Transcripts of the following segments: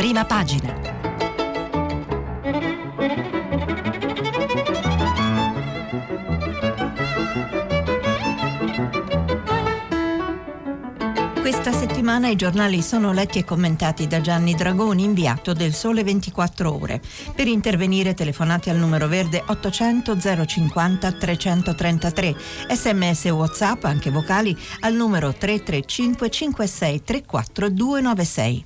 prima pagina. Questa settimana i giornali sono letti e commentati da Gianni Dragoni, inviato del Sole 24 Ore. Per intervenire telefonate al numero verde 800 050 333, SMS e WhatsApp, anche vocali, al numero 335 56 34 296.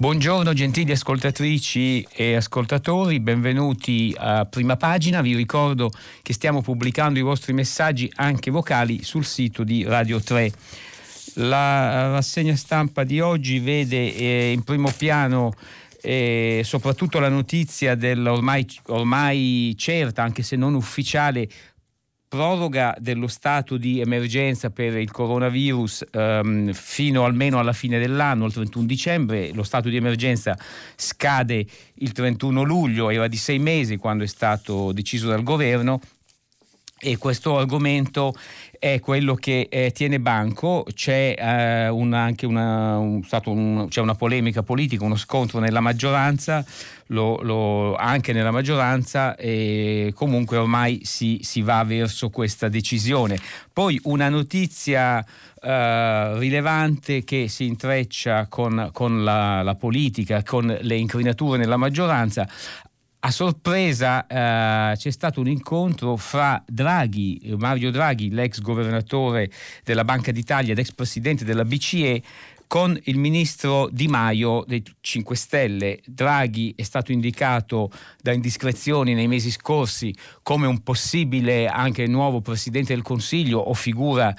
Buongiorno gentili ascoltatrici e ascoltatori, benvenuti a Prima Pagina. Vi ricordo che stiamo pubblicando i vostri messaggi anche vocali sul sito di Radio 3. La rassegna stampa di oggi vede in primo piano soprattutto la notizia dell'ormai certa, anche se non ufficiale, proroga dello stato di emergenza per il coronavirus fino almeno alla fine dell'anno, al 31 dicembre. Lo stato di emergenza scade il 31 luglio, era di 6 mesi quando è stato deciso dal governo, e questo argomento è quello che tiene banco. C'è una polemica politica, uno scontro nella maggioranza, anche nella maggioranza, e comunque ormai si va verso questa decisione. Poi una notizia rilevante che si intreccia con la politica, con le incrinature nella maggioranza. A sorpresa c'è stato un incontro fra Mario Draghi, l'ex governatore della Banca d'Italia ed ex presidente della BCE, con il ministro Di Maio dei 5 Stelle. Draghi è stato indicato da indiscrezioni nei mesi scorsi come un possibile anche nuovo presidente del Consiglio o figura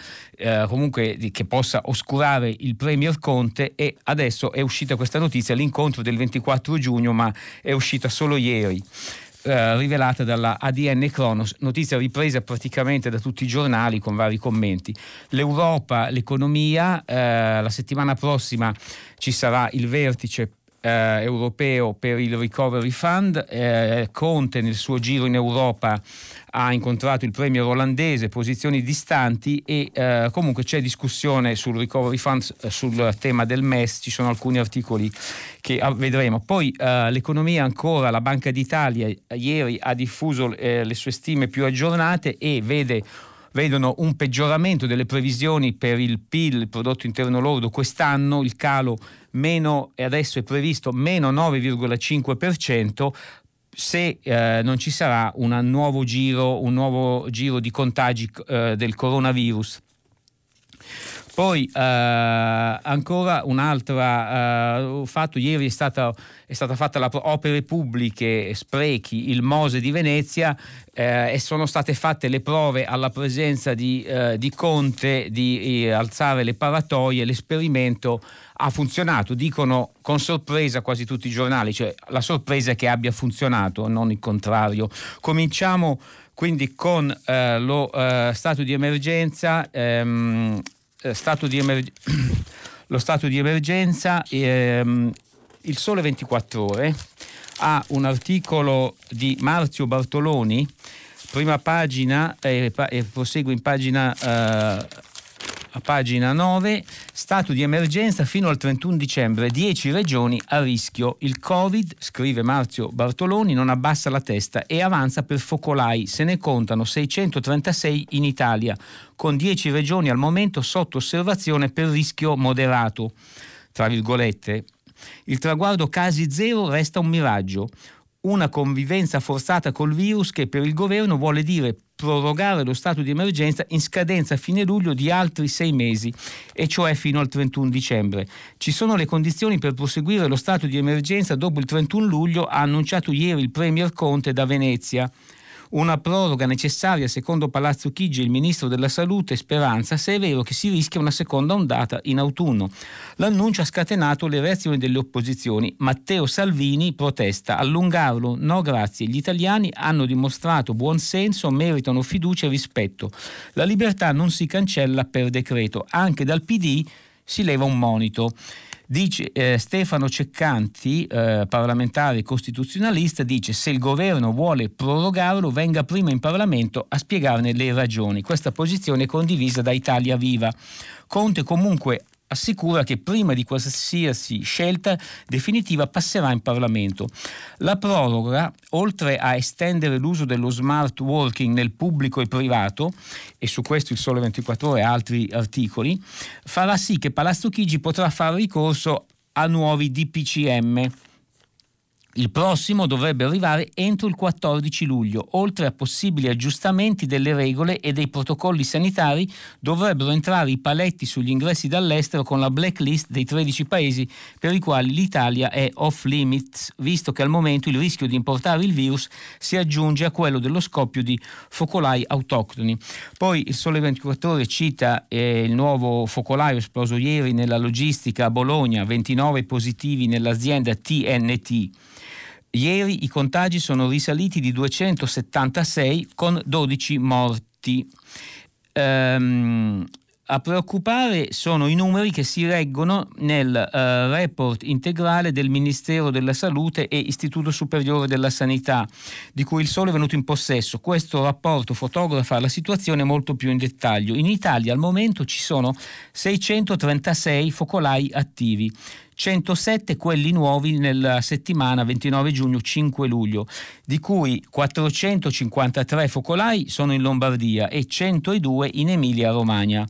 comunque che possa oscurare il premier Conte, e adesso è uscita questa notizia, l'incontro del 24 giugno, ma è uscita solo ieri. Rivelata dalla ADN Kronos, notizia ripresa praticamente da tutti i giornali con vari commenti. L'Europa, l'economia, la settimana prossima ci sarà il vertice europeo per il Recovery Fund. Conte nel suo giro in Europa ha incontrato il premier olandese, posizioni distanti, e comunque c'è discussione sul Recovery Fund, sul tema del MES, ci sono alcuni articoli che vedremo. Poi l'economia ancora, la Banca d'Italia ieri ha diffuso le sue stime più aggiornate e vedono un peggioramento delle previsioni per il PIL, il prodotto interno lordo, quest'anno, il calo adesso è previsto meno 9,5%, se non ci sarà un nuovo giro di contagi del coronavirus. Poi ancora un'altra fatto, ieri è stata fatta la opere pubbliche, sprechi, il MOSE di Venezia, e sono state fatte le prove alla presenza di Conte di alzare le paratoie. L'esperimento ha funzionato, dicono con sorpresa quasi tutti i giornali, cioè la sorpresa è che abbia funzionato, non il contrario. Cominciamo quindi con lo stato di emergenza. Lo stato di emergenza, il Sole 24 Ore ha un articolo di Marzio Bartoloni, prima pagina, e prosegue in a pagina 9, stato di emergenza fino al 31 dicembre, 10 regioni a rischio. Il Covid, scrive Marzio Bartoloni, non abbassa la testa e avanza per focolai, se ne contano 636 in Italia, con 10 regioni al momento sotto osservazione per rischio moderato, tra virgolette. Il traguardo casi zero resta un miraggio, una convivenza forzata col virus che per il governo vuole dire prorogare lo stato di emergenza in scadenza a fine luglio di altri 6 mesi, e cioè fino al 31 dicembre. Ci sono le condizioni per proseguire lo stato di emergenza dopo il 31 luglio, ha annunciato ieri il premier Conte da Venezia. Una proroga necessaria, secondo Palazzo Chigi, il ministro della Salute Speranza, se è vero che si rischia una seconda ondata in autunno. L'annuncio ha scatenato le reazioni delle opposizioni. Matteo Salvini protesta, allungarlo, no grazie, gli italiani hanno dimostrato buon senso, meritano fiducia e rispetto. La libertà non si cancella per decreto, anche dal PD si leva un monito. Dice Stefano Ceccanti, parlamentare costituzionalista, dice se il governo vuole prorogarlo venga prima in Parlamento a spiegarne le ragioni. Questa posizione è condivisa da Italia Viva. Conte comunque assicura che prima di qualsiasi scelta definitiva passerà in Parlamento. La proroga, oltre a estendere l'uso dello smart working nel pubblico e privato, e su questo il Sole 24 Ore ha altri articoli, farà sì che Palazzo Chigi potrà fare ricorso a nuovi DPCM. Il prossimo dovrebbe arrivare entro il 14 luglio. Oltre a possibili aggiustamenti delle regole e dei protocolli sanitari, dovrebbero entrare i paletti sugli ingressi dall'estero con la blacklist dei 13 paesi per i quali l'Italia è off limits, visto che al momento il rischio di importare il virus si aggiunge a quello dello scoppio di focolai autoctoni. Poi il Sole 24 Ore cita il nuovo focolaio esploso ieri nella logistica a Bologna, 29 positivi nell'azienda TNT. Ieri i contagi sono risaliti di 276 con 12 morti. A preoccupare sono i numeri che si reggono nel report integrale del Ministero della Salute e Istituto Superiore della Sanità, di cui il Sole è venuto in possesso. Questo rapporto fotografa la situazione molto più in dettaglio. In Italia al momento ci sono 636 focolai attivi, 107 quelli nuovi nella settimana 29 giugno-5 luglio, di cui 453 focolai sono in Lombardia e 102 in Emilia-Romagna.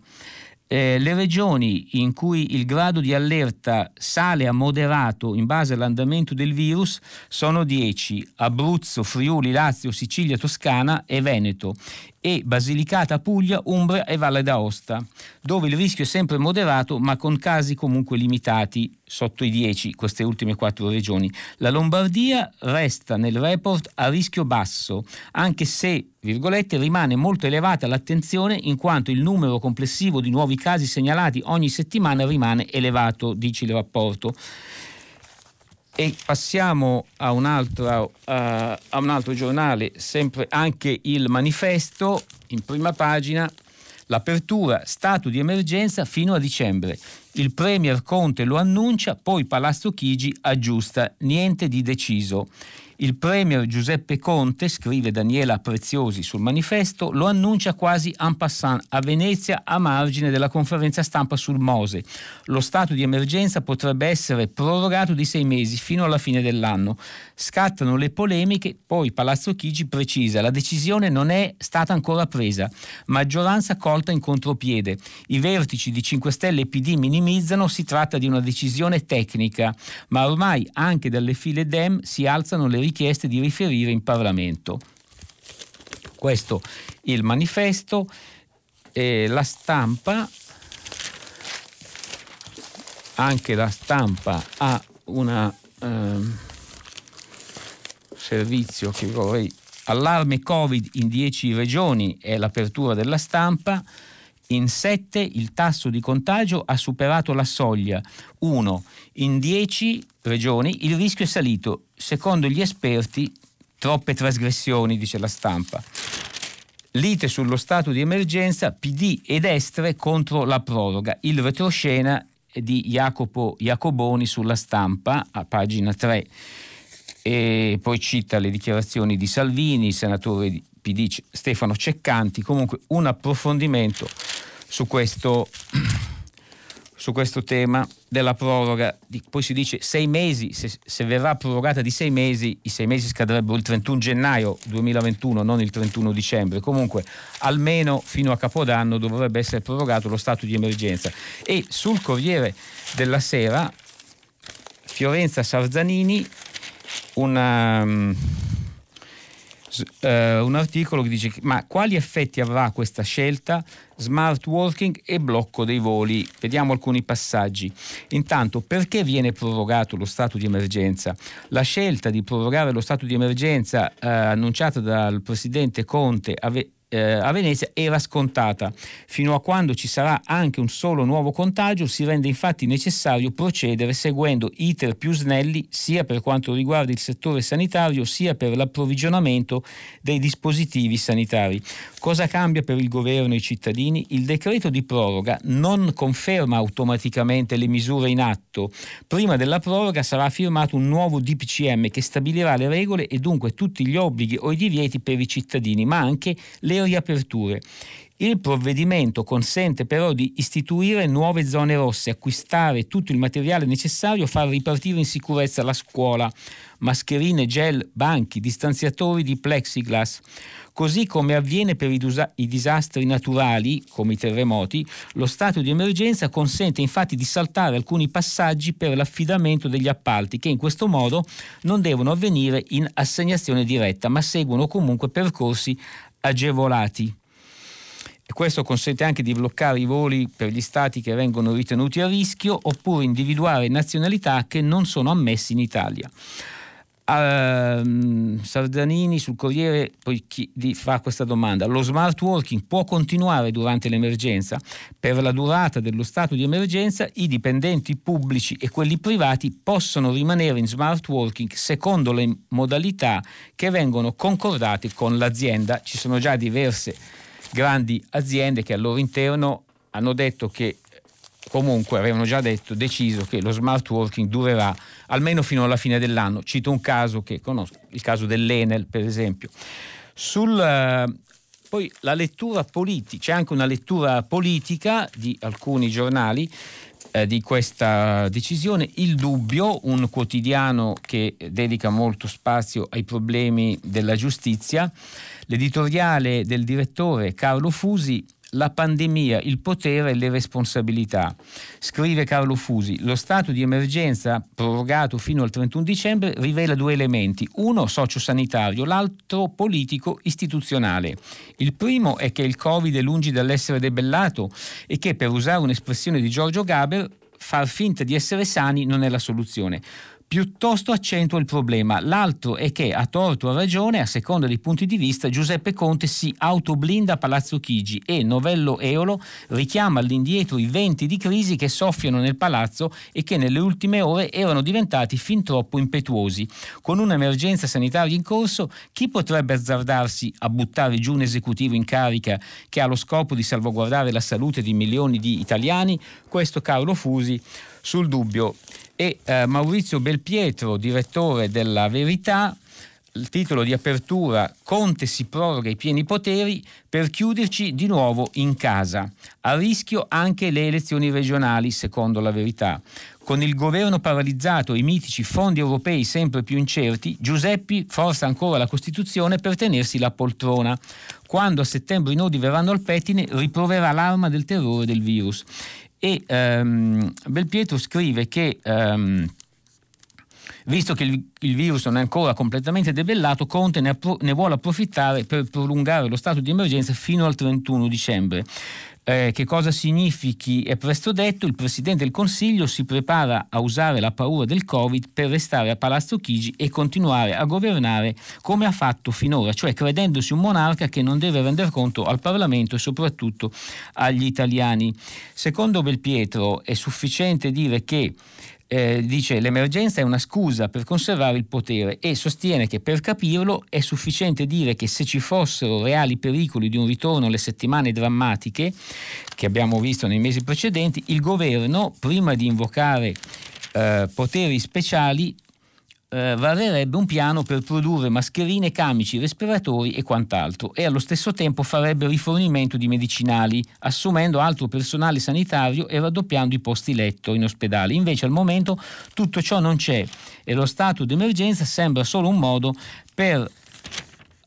Le regioni in cui il grado di allerta sale a moderato in base all'andamento del virus sono 10: Abruzzo, Friuli, Lazio, Sicilia, Toscana e Veneto, e Basilicata, Puglia, Umbria e Valle d'Aosta, dove il rischio è sempre moderato ma con casi comunque limitati sotto i 10, queste ultime 4 regioni. La Lombardia resta nel report a rischio basso, anche se, virgolette, rimane molto elevata l'attenzione in quanto il numero complessivo di nuovi casi segnalati ogni settimana rimane elevato, dice il rapporto. E passiamo a un altro giornale, sempre anche il Manifesto, in prima pagina. L'apertura, stato di emergenza fino a dicembre. Il premier Conte lo annuncia, poi Palazzo Chigi aggiusta, niente di deciso. Il premier Giuseppe Conte, scrive Daniela Preziosi sul Manifesto, lo annuncia quasi en passant a Venezia a margine della conferenza stampa sul MOSE. Lo stato di emergenza potrebbe essere prorogato di 6 mesi fino alla fine dell'anno. Scattano le polemiche, poi Palazzo Chigi precisa: la decisione non è stata ancora presa, maggioranza colta in contropiede. I vertici di 5 Stelle e PD minimizzano, si tratta di una decisione tecnica, ma ormai anche dalle file Dem si alzano le richieste di riferire in Parlamento. Questo il Manifesto. La Stampa, anche la Stampa ha un servizio che vorrei, allarme Covid in 10 regioni, è l'apertura della Stampa. In 7 il tasso di contagio ha superato la soglia 1, in 10 regioni il rischio è salito, secondo gli esperti troppe trasgressioni, dice la Stampa. Lite sullo stato di emergenza, PD e destre contro la proroga, il retroscena di Jacopo Iacoboni sulla Stampa a pagina 3. E poi cita le dichiarazioni di Salvini, il senatore PD Stefano Ceccanti. Comunque un approfondimento su questo tema della proroga. Poi si dice 6 mesi, se verrà prorogata di 6 mesi, i 6 mesi scadrebbero il 31 gennaio 2021, non il 31 dicembre. Comunque almeno fino a Capodanno dovrebbe essere prorogato lo stato di emergenza. E sul Corriere della Sera, Fiorenza Sarzanini, un articolo che dice: ma quali effetti avrà questa scelta? Smart working e blocco dei voli. Vediamo alcuni passaggi. Intanto, perché viene prorogato lo stato di emergenza? La scelta di prorogare lo stato di emergenza annunciata dal presidente Conte a Venezia era scontata. Fino a quando ci sarà anche un solo nuovo contagio si rende infatti necessario procedere seguendo iter più snelli sia per quanto riguarda il settore sanitario sia per l'approvvigionamento dei dispositivi sanitari. Cosa cambia per il governo e i cittadini? Il decreto di proroga non conferma automaticamente le misure in atto. Prima della proroga sarà firmato un nuovo DPCM che stabilirà le regole e dunque tutti gli obblighi o i divieti per i cittadini, ma anche le le riaperture. Il provvedimento consente però di istituire nuove zone rosse, acquistare tutto il materiale necessario, far ripartire in sicurezza la scuola, mascherine, gel, banchi, distanziatori di plexiglass. Così come avviene per i disastri naturali, come i terremoti, lo stato di emergenza consente infatti di saltare alcuni passaggi per l'affidamento degli appalti, che in questo modo non devono avvenire in assegnazione diretta, ma seguono comunque percorsi agevolati. Questo consente anche di bloccare i voli per gli stati che vengono ritenuti a rischio, oppure individuare nazionalità che non sono ammessi in Italia. Sarzanini sul Corriere poi fa questa domanda: lo smart working può continuare durante l'emergenza? Per la durata dello stato di emergenza i dipendenti pubblici e quelli privati possono rimanere in smart working secondo le modalità che vengono concordate con l'azienda. Ci sono già diverse grandi aziende che al loro interno hanno detto che, comunque avevano già detto, deciso che lo smart working durerà almeno fino alla fine dell'anno. Cito un caso che conosco, il caso dell'Enel per esempio. Poi la lettura politica, c'è anche una lettura politica di alcuni giornali di questa decisione. Il Dubbio, un quotidiano che dedica molto spazio ai problemi della giustizia, l'editoriale del direttore Carlo Fusi: la pandemia, il potere e le responsabilità. Scrive Carlo Fusi: lo stato di emergenza prorogato fino al 31 dicembre rivela due elementi, uno sociosanitario, l'altro politico istituzionale. Il primo è che il Covid è lungi dall'essere debellato e che, per usare un'espressione di Giorgio Gaber, far finta di essere sani non è la soluzione. Piuttosto accentua il problema. L'altro è che, a torto o a ragione, a seconda dei punti di vista, Giuseppe Conte si autoblinda a Palazzo Chigi e, novello Eolo, richiama all'indietro i venti di crisi che soffiano nel palazzo e che nelle ultime ore erano diventati fin troppo impetuosi. Con un'emergenza sanitaria in corso, chi potrebbe azzardarsi a buttare giù un esecutivo in carica che ha lo scopo di salvaguardare la salute di milioni di italiani? Questo Carlo Fusi sul Dubbio. E Maurizio Belpietro, direttore della Verità, il titolo di apertura: Conte si proroga i pieni poteri per chiuderci di nuovo in casa. A rischio anche le elezioni regionali, secondo la Verità. Con il governo paralizzato e i mitici fondi europei sempre più incerti, Giuseppe forza ancora la Costituzione per tenersi la poltrona. Quando a settembre i nodi verranno al pettine, riproverà l'arma del terrore del virus. E Belpietro scrive che visto che il virus non è ancora completamente debellato, Conte ne vuole approfittare per prolungare lo stato di emergenza fino al 31 dicembre. Che cosa significhi è presto detto. Il Presidente del Consiglio si prepara a usare la paura del Covid per restare a Palazzo Chigi e continuare a governare come ha fatto finora, cioè credendosi un monarca che non deve render conto al Parlamento e soprattutto agli italiani. Secondo Belpietro è sufficiente dire che dice l'emergenza è una scusa per conservare il potere, e sostiene che per capirlo è sufficiente dire che se ci fossero reali pericoli di un ritorno alle settimane drammatiche che abbiamo visto nei mesi precedenti, il governo, prima di invocare poteri speciali, varerebbe un piano per produrre mascherine, camici, respiratori e quant'altro, e allo stesso tempo farebbe rifornimento di medicinali, assumendo altro personale sanitario e raddoppiando i posti letto in ospedale. Invece al momento tutto ciò non c'è e lo stato d'emergenza sembra solo un modo per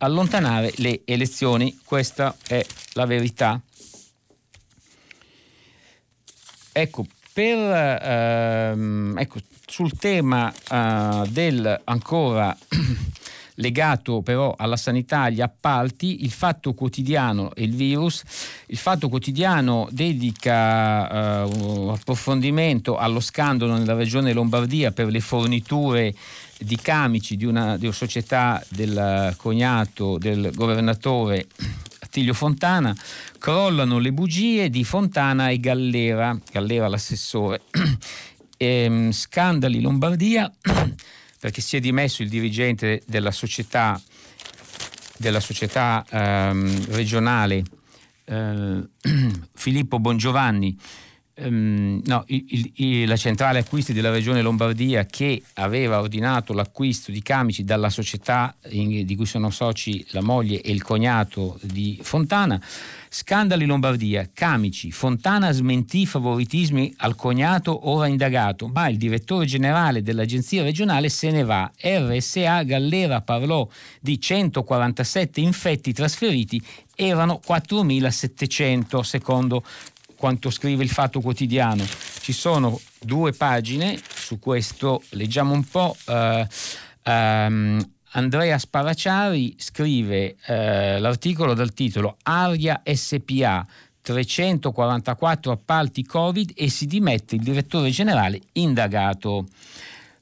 allontanare le elezioni. Questa è la Verità. Ecco, sul tema ancora legato però alla sanità, agli appalti, il Fatto Quotidiano e il virus. Il Fatto Quotidiano dedica un approfondimento allo scandalo nella regione Lombardia per le forniture di camici di una società del cognato del governatore Attilio Fontana. Crollano le bugie di Fontana e Gallera l'assessore. Scandali Lombardia, perché si è dimesso il dirigente della società regionale Filippo Bongiovanni, la centrale acquisti della regione Lombardia, che aveva ordinato l'acquisto di camici dalla società di cui sono soci la moglie e il cognato di Fontana. Scandali Lombardia, camici, Fontana smentì favoritismi al cognato ora indagato, ma il direttore generale dell'agenzia regionale se ne va. RSA Gallera parlò di 147 infetti trasferiti, erano 4.700 secondo quanto scrive il Fatto Quotidiano. Ci sono due pagine su questo, leggiamo un po'. Andrea Sparaciari scrive l'articolo dal titolo Aria S.P.A., 344 appalti Covid e si dimette il direttore generale indagato.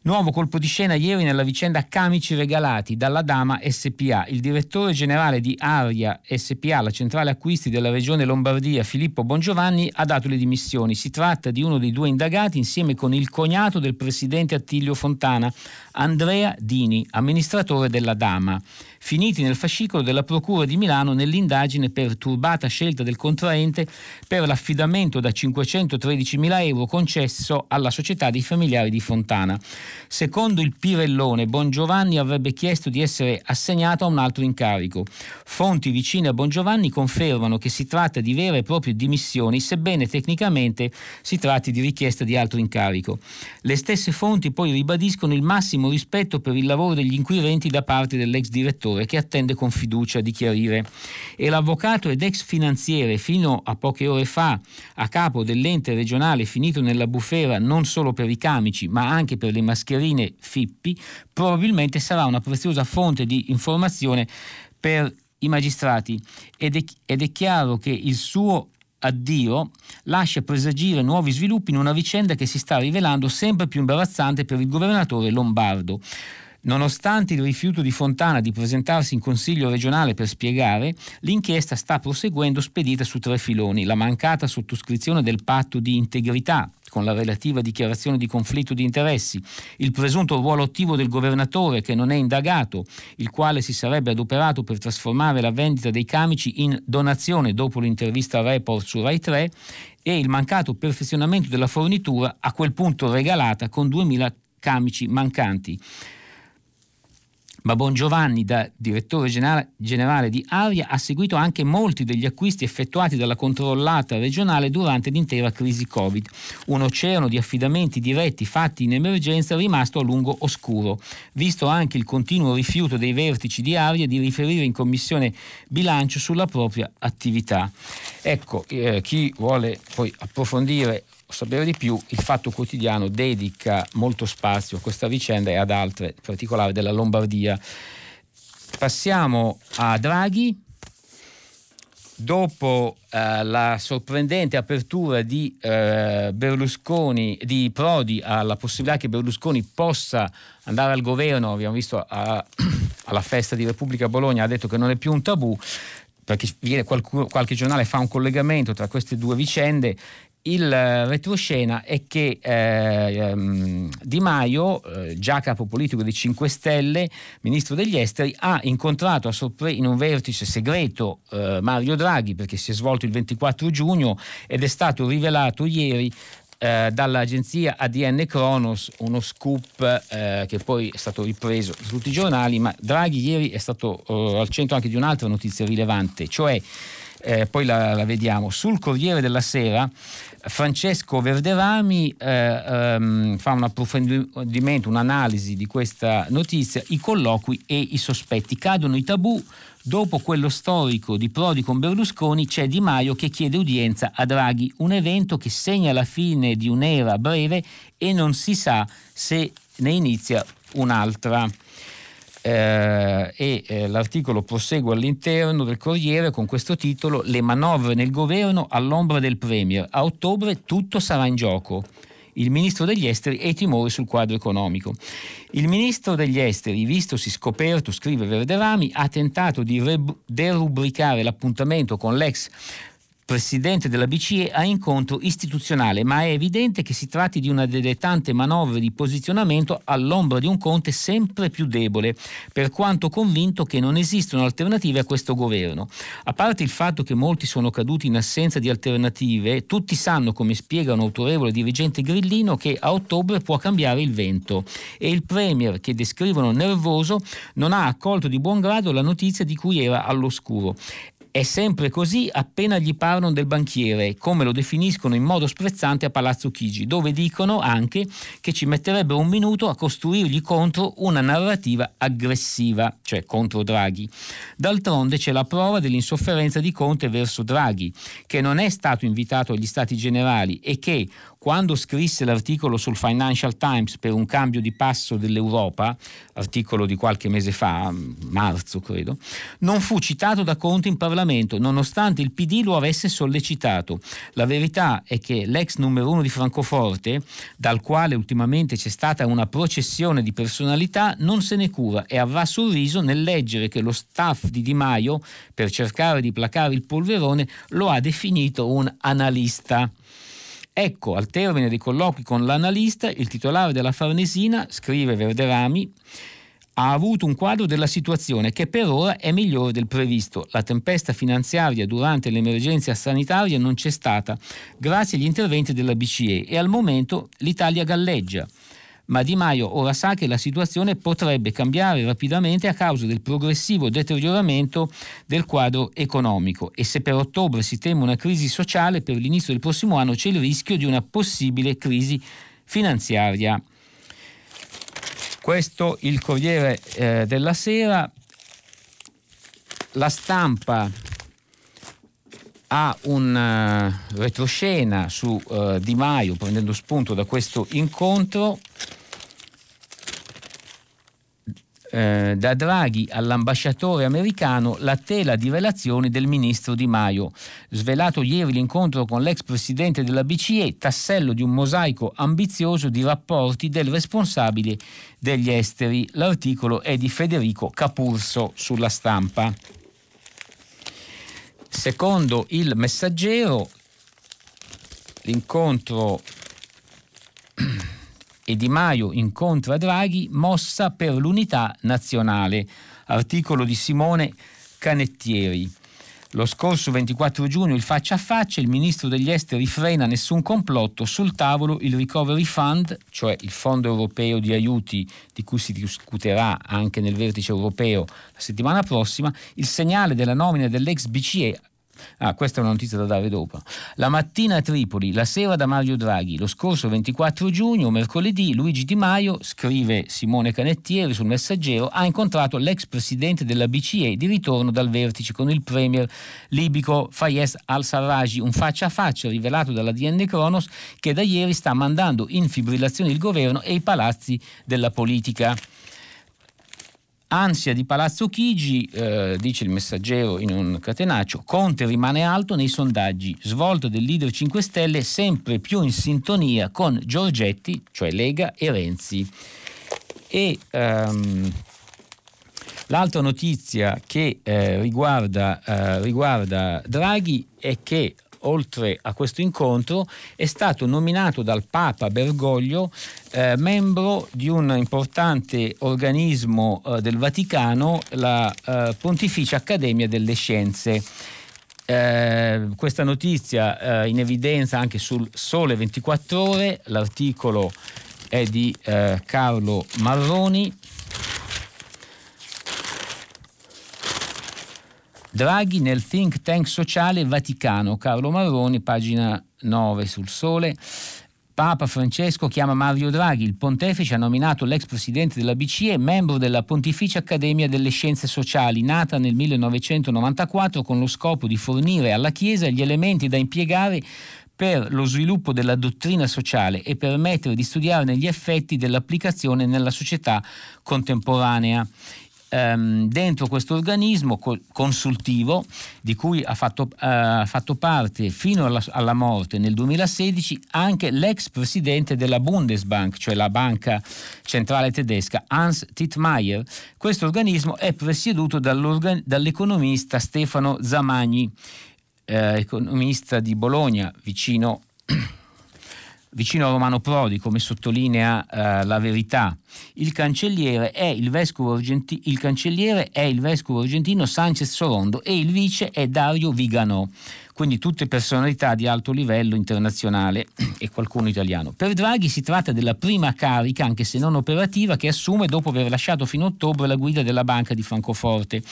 Nuovo colpo di scena ieri nella vicenda camici regalati dalla Dama SPA. Il direttore generale di Aria SPA, la centrale acquisti della regione Lombardia, Filippo Bongiovanni, ha dato le dimissioni. Si tratta di uno dei due indagati insieme con il cognato del presidente Attilio Fontana, Andrea Dini, amministratore della Dama, finiti nel fascicolo della Procura di Milano nell'indagine per turbata scelta del contraente per l'affidamento da 513.000 euro concesso alla società dei familiari di Fontana. Secondo il Pirellone, Bongiovanni avrebbe chiesto di essere assegnato a un altro incarico. Fonti vicine a Bongiovanni confermano che si tratta di vere e proprie dimissioni, sebbene tecnicamente si tratti di richiesta di altro incarico. Le stesse fonti poi ribadiscono il massimo rispetto per il lavoro degli inquirenti da parte dell'ex direttore, che attende con fiducia di chiarire. E l'avvocato ed ex finanziere fino a poche ore fa a capo dell'ente regionale, finito nella bufera non solo per i camici ma anche per le mascherine Fippi, probabilmente sarà una preziosa fonte di informazione per i magistrati, ed è chiaro che il suo addio lascia presagire nuovi sviluppi in una vicenda che si sta rivelando sempre più imbarazzante per il governatore lombardo. Nonostante il rifiuto di Fontana di presentarsi in Consiglio regionale per spiegare, l'inchiesta sta proseguendo spedita su tre filoni: la mancata sottoscrizione del patto di integrità, con la relativa dichiarazione di conflitto di interessi, il presunto ruolo attivo del governatore che non è indagato, il quale si sarebbe adoperato per trasformare la vendita dei camici in donazione dopo l'intervista a Report su Rai 3, e il mancato perfezionamento della fornitura, a quel punto regalata, con 2.000 camici mancanti. Ma Bongiovanni, da direttore generale di Aria, ha seguito anche molti degli acquisti effettuati dalla controllata regionale durante l'intera crisi Covid, un oceano di affidamenti diretti fatti in emergenza rimasto a lungo oscuro, visto anche il continuo rifiuto dei vertici di Aria di riferire in Commissione Bilancio sulla propria attività. Ecco, chi vuole poi approfondire o sapere di più, il Fatto Quotidiano dedica molto spazio a questa vicenda e ad altre, in particolare della Lombardia. Passiamo a Draghi. Dopo la sorprendente apertura di Berlusconi, di Prodi, alla possibilità che Berlusconi possa andare al governo, abbiamo visto alla festa di Repubblica Bologna, ha detto che non è più un tabù, perché viene qualche giornale fa un collegamento tra queste due vicende. Il retroscena è che Di Maio, già capo politico dei 5 Stelle, ministro degli esteri, ha incontrato in un vertice segreto Mario Draghi, perché si è svolto il 24 giugno ed è stato rivelato ieri dall'agenzia ADN Kronos, uno scoop che poi è stato ripreso su tutti i giornali. Ma Draghi ieri è stato al centro anche di un'altra notizia rilevante, cioè poi la vediamo sul Corriere della Sera. Francesco Verderami fa un approfondimento, un'analisi di questa notizia: i colloqui e i sospetti, cadono i tabù. Dopo quello storico di Prodi con Berlusconi c'è Di Maio che chiede udienza a Draghi, un evento che segna la fine di un'era breve e non si sa se ne inizia un'altra. L'articolo prosegue all'interno del Corriere con questo titolo: le manovre nel governo all'ombra del Premier, a ottobre tutto sarà in gioco, il ministro degli esteri e i timori sul quadro economico. Il ministro degli esteri, vistosi scoperto, scrive Verderami, ha tentato di derubricare l'appuntamento con l'ex Presidente della BCE a incontro istituzionale, ma è evidente che si tratti di una delle tante manovre di posizionamento all'ombra di un Conte sempre più debole, per quanto convinto che non esistono alternative a questo governo. A parte il fatto che molti sono caduti in assenza di alternative, tutti sanno, come spiega un autorevole dirigente grillino, che a ottobre può cambiare il vento, e il Premier, che descrivono nervoso, non ha accolto di buon grado la notizia di cui era all'oscuro. È sempre così appena gli parlano del banchiere, come lo definiscono in modo sprezzante a Palazzo Chigi, dove dicono anche che ci metterebbe un minuto a costruirgli contro una narrativa aggressiva, cioè contro Draghi. D'altronde c'è la prova dell'insofferenza di Conte verso Draghi, che non è stato invitato agli Stati Generali e che, quando scrisse l'articolo sul Financial Times per un cambio di passo dell'Europa, articolo di qualche mese fa, marzo credo, non fu citato da Conte in Parlamento, nonostante il PD lo avesse sollecitato. La verità è che l'ex numero uno di Francoforte, dal quale ultimamente c'è stata una processione di personalità, non se ne cura e avrà sorriso nel leggere che lo staff di Di Maio, per cercare di placare il polverone, lo ha definito un analista. Ecco, al termine dei colloqui con l'analista, il titolare della Farnesina, scrive Verderami, ha avuto un quadro della situazione che per ora è migliore del previsto. La tempesta finanziaria durante l'emergenza sanitaria non c'è stata, grazie agli interventi della BCE, e al momento l'Italia galleggia. Ma Di Maio ora sa che la situazione potrebbe cambiare rapidamente a causa del progressivo deterioramento del quadro economico, e se per ottobre si teme una crisi sociale, per l'inizio del prossimo anno c'è il rischio di una possibile crisi finanziaria. Questo il Corriere della Sera. La Stampa ha un retroscena su Di Maio, prendendo spunto da questo incontro. Da Draghi all'ambasciatore americano, la tela di relazioni del ministro Di Maio. Svelato ieri l'incontro con l'ex presidente della BCE, tassello di un mosaico ambizioso di rapporti del responsabile degli esteri. L'articolo è di Federico Capurso sulla Stampa. Secondo il Messaggero, l'incontro e Di Maio incontra Draghi, mossa per l'unità nazionale. Articolo di Simone Canettieri. Lo scorso 24 giugno, il faccia a faccia, il ministro degli esteri frena nessun complotto, sul tavolo il Recovery Fund, cioè il fondo europeo di aiuti di cui si discuterà anche nel vertice europeo la settimana prossima, il segnale della nomina dell'ex BCE. Questa è una notizia da dare dopo. La mattina a Tripoli, la sera da Mario Draghi. Lo scorso 24 giugno, mercoledì, Luigi Di Maio, scrive Simone Canettieri sul Messaggero, ha incontrato l'ex presidente della BCE di ritorno dal vertice con il premier libico Fayez al-Sarraj, un faccia a faccia rivelato dall'ADN Kronos che da ieri sta mandando in fibrillazione il governo e i palazzi della politica. Ansia di Palazzo Chigi, dice il Messaggero in un catenaccio, Conte rimane alto nei sondaggi, svolta del leader 5 Stelle sempre più in sintonia con Giorgetti, cioè Lega, e Renzi. E l'altra notizia che riguarda Draghi è che, oltre a questo incontro, è stato nominato dal Papa Bergoglio membro di un importante organismo del Vaticano, la Pontificia Accademia delle Scienze. Questa notizia in evidenza anche sul Sole 24 Ore, l'articolo è di Carlo Marroni. Draghi nel think tank sociale Vaticano, Carlo Marroni, pagina 9 sul Sole. Papa Francesco chiama Mario Draghi, il pontefice ha nominato l'ex presidente della BCE membro della Pontificia Accademia delle Scienze Sociali, nata nel 1994 con lo scopo di fornire alla Chiesa gli elementi da impiegare per lo sviluppo della dottrina sociale e permettere di studiarne gli effetti dell'applicazione nella società contemporanea. Dentro questo organismo consultivo, di cui ha fatto parte fino alla morte nel 2016 anche l'ex presidente della Bundesbank, cioè la banca centrale tedesca, Hans Tietmeyer, questo organismo è presieduto dall'economista Stefano Zamagni. economista di Bologna, vicino a Romano Prodi, come sottolinea La Verità. Il cancelliere è il vescovo argentino Sanchez Sorondo e il vice è Dario Viganò. Quindi tutte personalità di alto livello internazionale e qualcuno italiano. Per Draghi si tratta della prima carica, anche se non operativa, che assume dopo aver lasciato fino a ottobre la guida della Banca di Francoforte.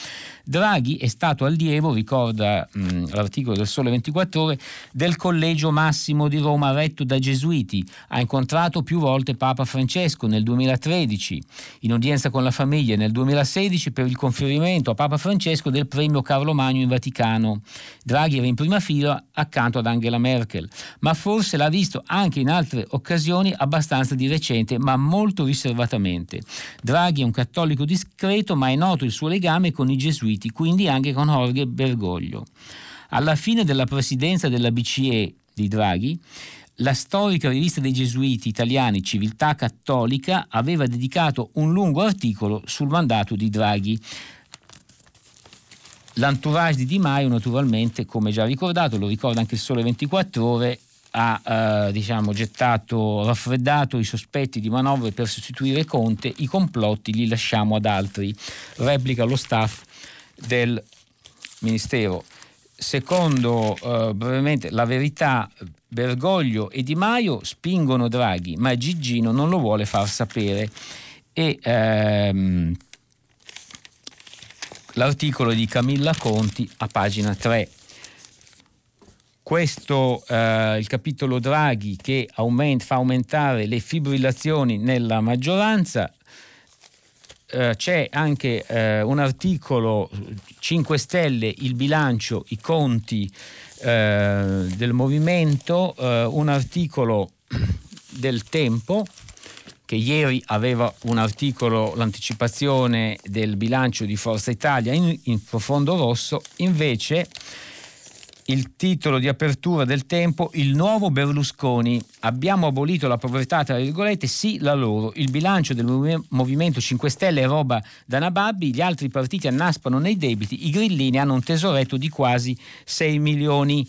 Draghi è stato allievo, ricorda l'articolo del Sole 24 Ore, del Collegio Massimo di Roma retto da gesuiti. Ha incontrato più volte Papa Francesco nel 2013, in udienza con la famiglia nel 2016 per il conferimento a Papa Francesco del premio Carlo Magno in Vaticano. Draghi era in prima fila accanto ad Angela Merkel, ma forse l'ha visto anche in altre occasioni abbastanza di recente, ma molto riservatamente. Draghi è un cattolico discreto, ma è noto il suo legame con i gesuiti, quindi anche con Jorge Bergoglio. Alla fine della presidenza della BCE di Draghi, la storica rivista dei gesuiti italiani Civiltà Cattolica aveva dedicato un lungo articolo sul mandato di Draghi. L'entourage di Di Maio, naturalmente, come già ricordato, lo ricorda anche il Sole 24 Ore, ha raffreddato i sospetti di manovre per sostituire Conte, i complotti li lasciamo ad altri, replica lo staff del Ministero. Secondo brevemente La Verità, Bergoglio e Di Maio spingono Draghi, ma Giggino non lo vuole far sapere. E l'articolo di Camilla Conti a pagina 3. Questo il capitolo Draghi che fa aumentare le fibrillazioni nella maggioranza. C'è anche un articolo 5 Stelle, il bilancio, i conti del movimento, un articolo del Tempo che ieri aveva un articolo, l'anticipazione del bilancio di Forza Italia in profondo rosso, invece il titolo di apertura del Tempo, il nuovo Berlusconi, abbiamo abolito la povertà tra virgolette, sì la loro, il bilancio del Movimento 5 Stelle è roba da nababbi, gli altri partiti annaspano nei debiti, i grillini hanno un tesoretto di quasi 6 milioni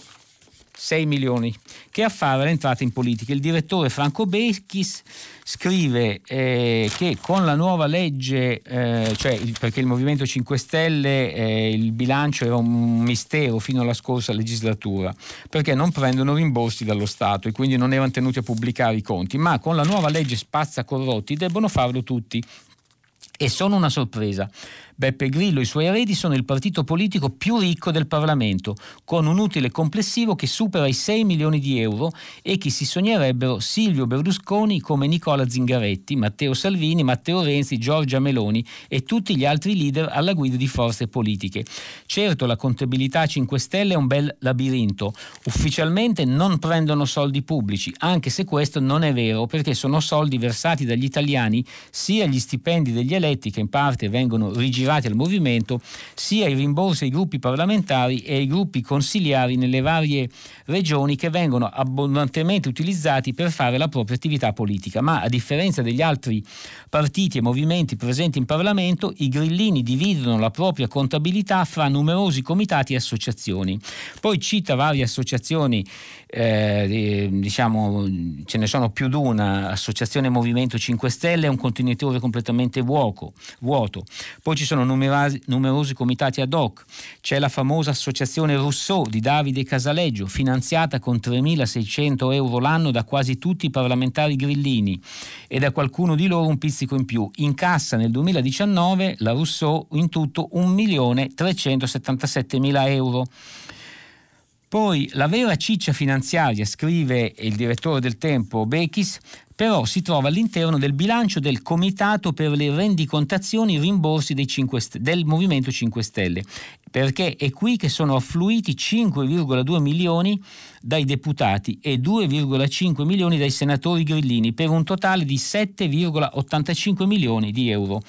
che affare l'entrata in politica. Il direttore Franco Becchis scrive che con la nuova legge, perché il Movimento 5 Stelle il bilancio era un mistero fino alla scorsa legislatura, perché non prendono rimborsi dallo Stato e quindi non erano tenuti a pubblicare i conti, ma con la nuova legge spazza corrotti debbono farlo tutti. E sono una sorpresa. Beppe Grillo e i suoi eredi sono il partito politico più ricco del Parlamento, con un utile complessivo che supera i 6 milioni di euro e che si sognerebbero Silvio Berlusconi come Nicola Zingaretti, Matteo Salvini, Matteo Renzi, Giorgia Meloni e tutti gli altri leader alla guida di forze politiche. Certo, la contabilità 5 Stelle è un bel labirinto. Ufficialmente non prendono soldi pubblici, anche se questo non è vero, perché sono soldi versati dagli italiani sia agli stipendi degli eletti, che in parte vengono rigirati al movimento, sia i rimborsi ai gruppi parlamentari e ai gruppi consiliari nelle varie regioni, che vengono abbondantemente utilizzati per fare la propria attività politica. Ma a differenza degli altri partiti e movimenti presenti in Parlamento, i grillini dividono la propria contabilità fra numerosi comitati e associazioni. Poi cita varie associazioni, ce ne sono più di una, associazione Movimento 5 Stelle è un contenitore completamente vuoto. Poi ci sono numerosi comitati ad hoc, c'è la famosa associazione Rousseau di Davide Casaleggio, finanziata con 3.600 euro l'anno da quasi tutti i parlamentari grillini e da qualcuno di loro un pizzico in più. Incassa nel 2019 la Rousseau in tutto 1.377.000 euro. Poi la vera ciccia finanziaria, scrive il direttore del Tempo Bechis, però si trova all'interno del bilancio del Comitato per le rendicontazioni e rimborsi del Movimento 5 Stelle, perché è qui che sono affluiti 5,2 milioni dai deputati e 2,5 milioni dai senatori grillini, per un totale di 7,85 milioni di euro.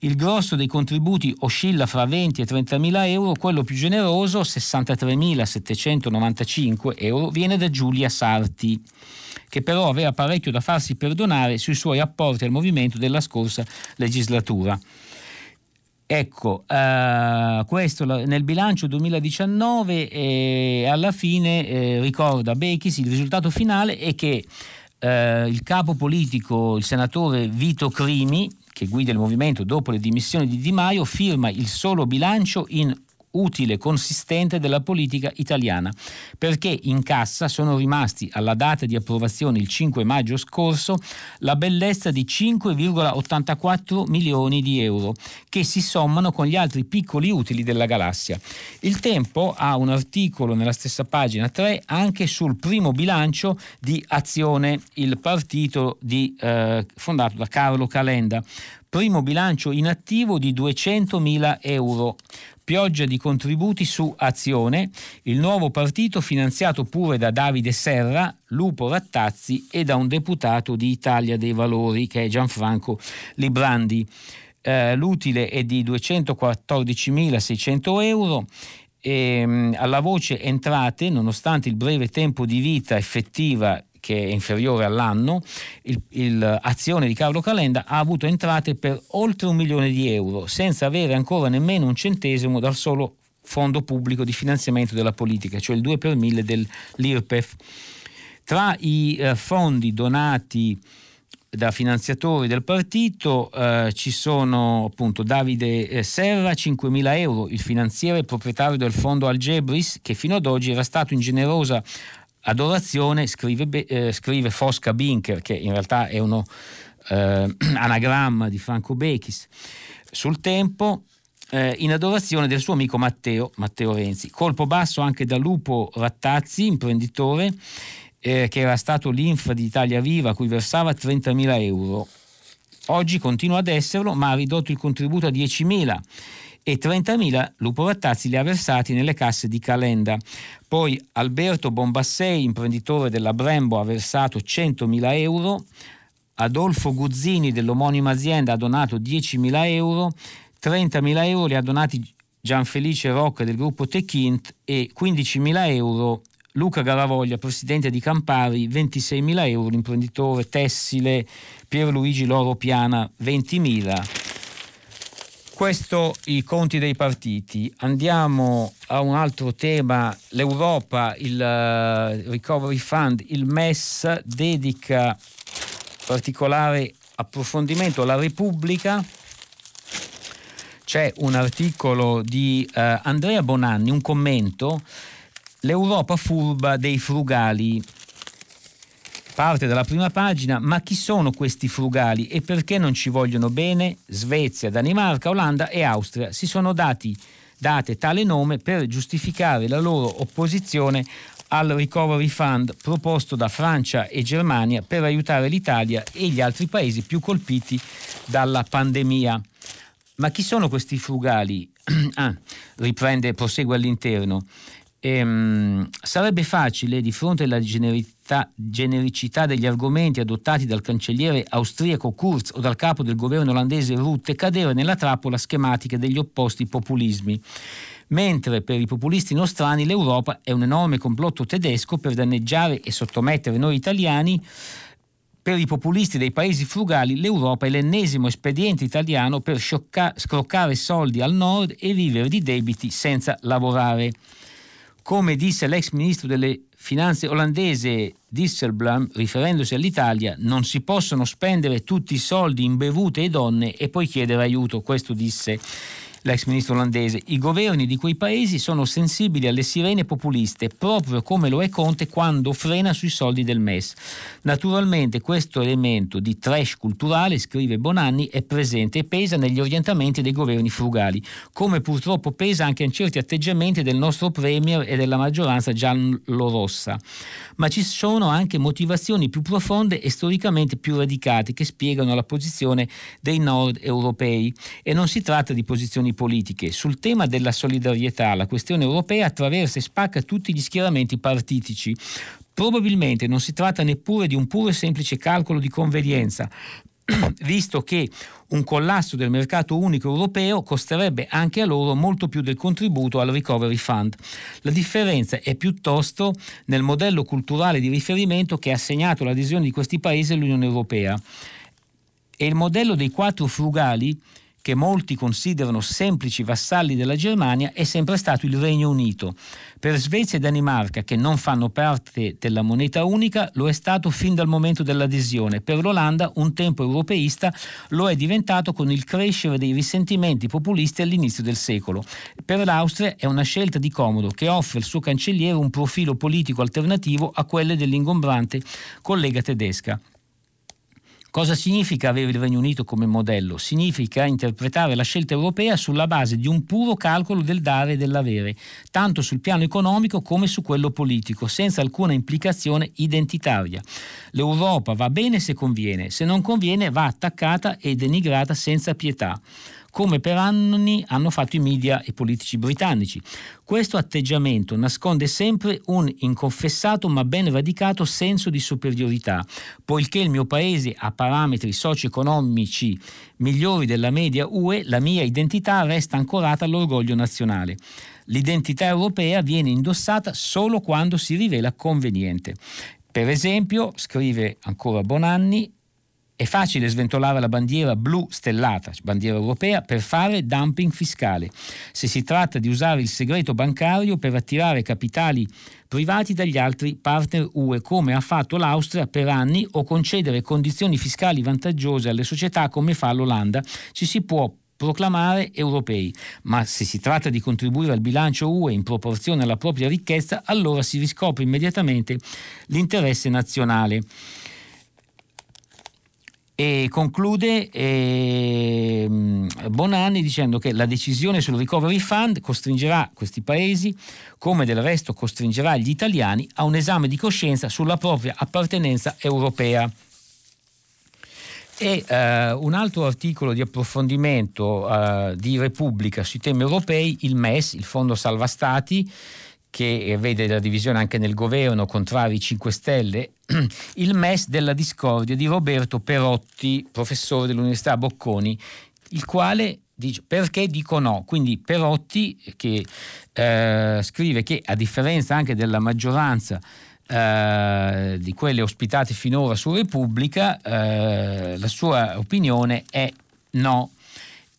Il grosso dei contributi oscilla fra 20 e 30 mila euro, quello più generoso, 63.795 euro, viene da Giulia Sarti, che però aveva parecchio da farsi perdonare sui suoi apporti al movimento della scorsa legislatura. Ecco, questo nel bilancio 2019 alla fine ricorda Bechis, il risultato finale è che il capo politico, il senatore Vito Crimi, che guida il movimento dopo le dimissioni di Di Maio, firma il solo bilancio in utile consistente della politica italiana, perché in cassa sono rimasti alla data di approvazione il 5 maggio scorso la bellezza di 5,84 milioni di euro che si sommano con gli altri piccoli utili della galassia. Il Tempo ha un articolo nella stessa pagina 3 anche sul primo bilancio di Azione, il partito fondato da Carlo Calenda. Primo bilancio inattivo di 200.000 euro. Pioggia di contributi su Azione, il nuovo partito finanziato pure da Davide Serra, Lupo Rattazzi e da un deputato di Italia dei Valori che è Gianfranco Librandi. L'utile è di 214.600 euro. Alla voce entrate, nonostante il breve tempo di vita effettiva che è inferiore all'anno, l'azione di Carlo Calenda ha avuto entrate per oltre 1 milione di euro, senza avere ancora nemmeno un centesimo dal solo fondo pubblico di finanziamento della politica, cioè il 2/1000 dell'IRPEF. Tra i fondi donati da finanziatori del partito ci sono appunto Davide Serra, 5.000 euro, il finanziere e proprietario del fondo Algebris, che fino ad oggi era stato in generosa adorazione, scrive Fosca Binker, che in realtà è uno anagramma di Franco Bechis, sul Tempo, in adorazione del suo amico Matteo Renzi. Colpo basso anche da Lupo Rattazzi, imprenditore, che era stato l'infa di Italia Viva, a cui versava 30.000 euro. Oggi continua ad esserlo, ma ha ridotto il contributo a 10.000 e 30.000 Lupo Rattazzi li ha versati nelle casse di Calenda. Poi Alberto Bombassei, imprenditore della Brembo, ha versato 100.000 euro, Adolfo Guzzini dell'omonima azienda ha donato 10.000 euro, 30.000 euro li ha donati Gianfelice Rocca del gruppo Techint e 15.000 euro Luca Garavoglia, presidente di Campari, 26.000 euro, l'imprenditore tessile Pierluigi Loro Piana, 20.000. Questo i conti dei partiti. Andiamo a un altro tema, l'Europa, il Recovery Fund, il MES dedica particolare approfondimento alla Repubblica. C'è un articolo di Andrea Bonanni, un commento, l'Europa furba dei frugali. Parte dalla prima pagina, ma chi sono questi frugali e perché non ci vogliono bene? Svezia, Danimarca, Olanda e Austria si sono date tale nome per giustificare la loro opposizione al Recovery Fund proposto da Francia e Germania per aiutare l'Italia e gli altri paesi più colpiti dalla pandemia. Ma chi sono questi frugali? Prosegue all'interno. Sarebbe facile, di fronte alla genericità degli argomenti adottati dal cancelliere austriaco Kurz o dal capo del governo olandese Rutte, cadere nella trappola schematica degli opposti populismi, mentre per i populisti nostrani l'Europa è un enorme complotto tedesco per danneggiare e sottomettere noi italiani. Per i populisti dei paesi frugali l'Europa è l'ennesimo espediente italiano per scroccare soldi al nord e vivere di debiti senza lavorare. Come disse l'ex ministro delle finanze olandese Dijsselbloem, riferendosi all'Italia, non si possono spendere tutti i soldi in bevute e donne e poi chiedere aiuto. Questo disse l'ex ministro olandese. I governi di quei paesi sono sensibili alle sirene populiste, proprio come lo è Conte quando frena sui soldi del MES. Naturalmente questo elemento di trash culturale, scrive Bonanni, è presente e pesa negli orientamenti dei governi frugali, come purtroppo pesa anche in certi atteggiamenti del nostro premier e della maggioranza giallorossa. Ma ci sono anche motivazioni più profonde e storicamente più radicate che spiegano la posizione dei nord europei, e non si tratta di posizioni politiche. Sul tema della solidarietà, la questione europea attraversa e spacca tutti gli schieramenti partitici. Probabilmente non si tratta neppure di un puro e semplice calcolo di convenienza, visto che un collasso del mercato unico europeo costerebbe anche a loro molto più del contributo al Recovery Fund. La differenza è piuttosto nel modello culturale di riferimento che ha segnato l'adesione di questi paesi all'Unione Europea. E il modello dei quattro frugali, che molti considerano semplici vassalli della Germania, è sempre stato il Regno Unito. Per Svezia e Danimarca, che non fanno parte della moneta unica, lo è stato fin dal momento dell'adesione. Per l'Olanda, un tempo europeista, lo è diventato con il crescere dei risentimenti populisti all'inizio del secolo. Per l'Austria è una scelta di comodo che offre al suo cancelliere un profilo politico alternativo a quelle dell'ingombrante collega tedesca. Cosa significa avere il Regno Unito come modello? Significa interpretare la scelta europea sulla base di un puro calcolo del dare e dell'avere, tanto sul piano economico come su quello politico, senza alcuna implicazione identitaria. L'Europa va bene se conviene, se non conviene va attaccata e denigrata senza pietà, come per anni hanno fatto i media e i politici britannici. Questo atteggiamento nasconde sempre un inconfessato ma ben radicato senso di superiorità. Poiché il mio paese ha parametri socio-economici migliori della media UE, la mia identità resta ancorata all'orgoglio nazionale. L'identità europea viene indossata solo quando si rivela conveniente. Per esempio, scrive ancora Bonanni, è facile sventolare la bandiera blu stellata, bandiera europea, per fare dumping fiscale, se si tratta di usare il segreto bancario per attirare capitali privati dagli altri partner UE, come ha fatto l'Austria per anni, o concedere condizioni fiscali vantaggiose alle società, come fa l'Olanda, ci si può proclamare europei, ma se si tratta di contribuire al bilancio UE in proporzione alla propria ricchezza, allora si riscopre immediatamente l'interesse nazionale. E conclude Bonanni dicendo che la decisione sul recovery fund costringerà questi paesi, come del resto costringerà gli italiani, a un esame di coscienza sulla propria appartenenza europea. E un altro articolo di approfondimento di Repubblica sui temi europei, il MES, il Fondo Salva Stati, che vede la divisione anche nel governo, contrari 5 Stelle, il MES della discordia di Roberto Perotti, professore dell'Università Bocconi, il quale dice perché dico no. Quindi Perotti, che scrive che, a differenza anche della maggioranza di quelle ospitate finora su Repubblica, la sua opinione è no.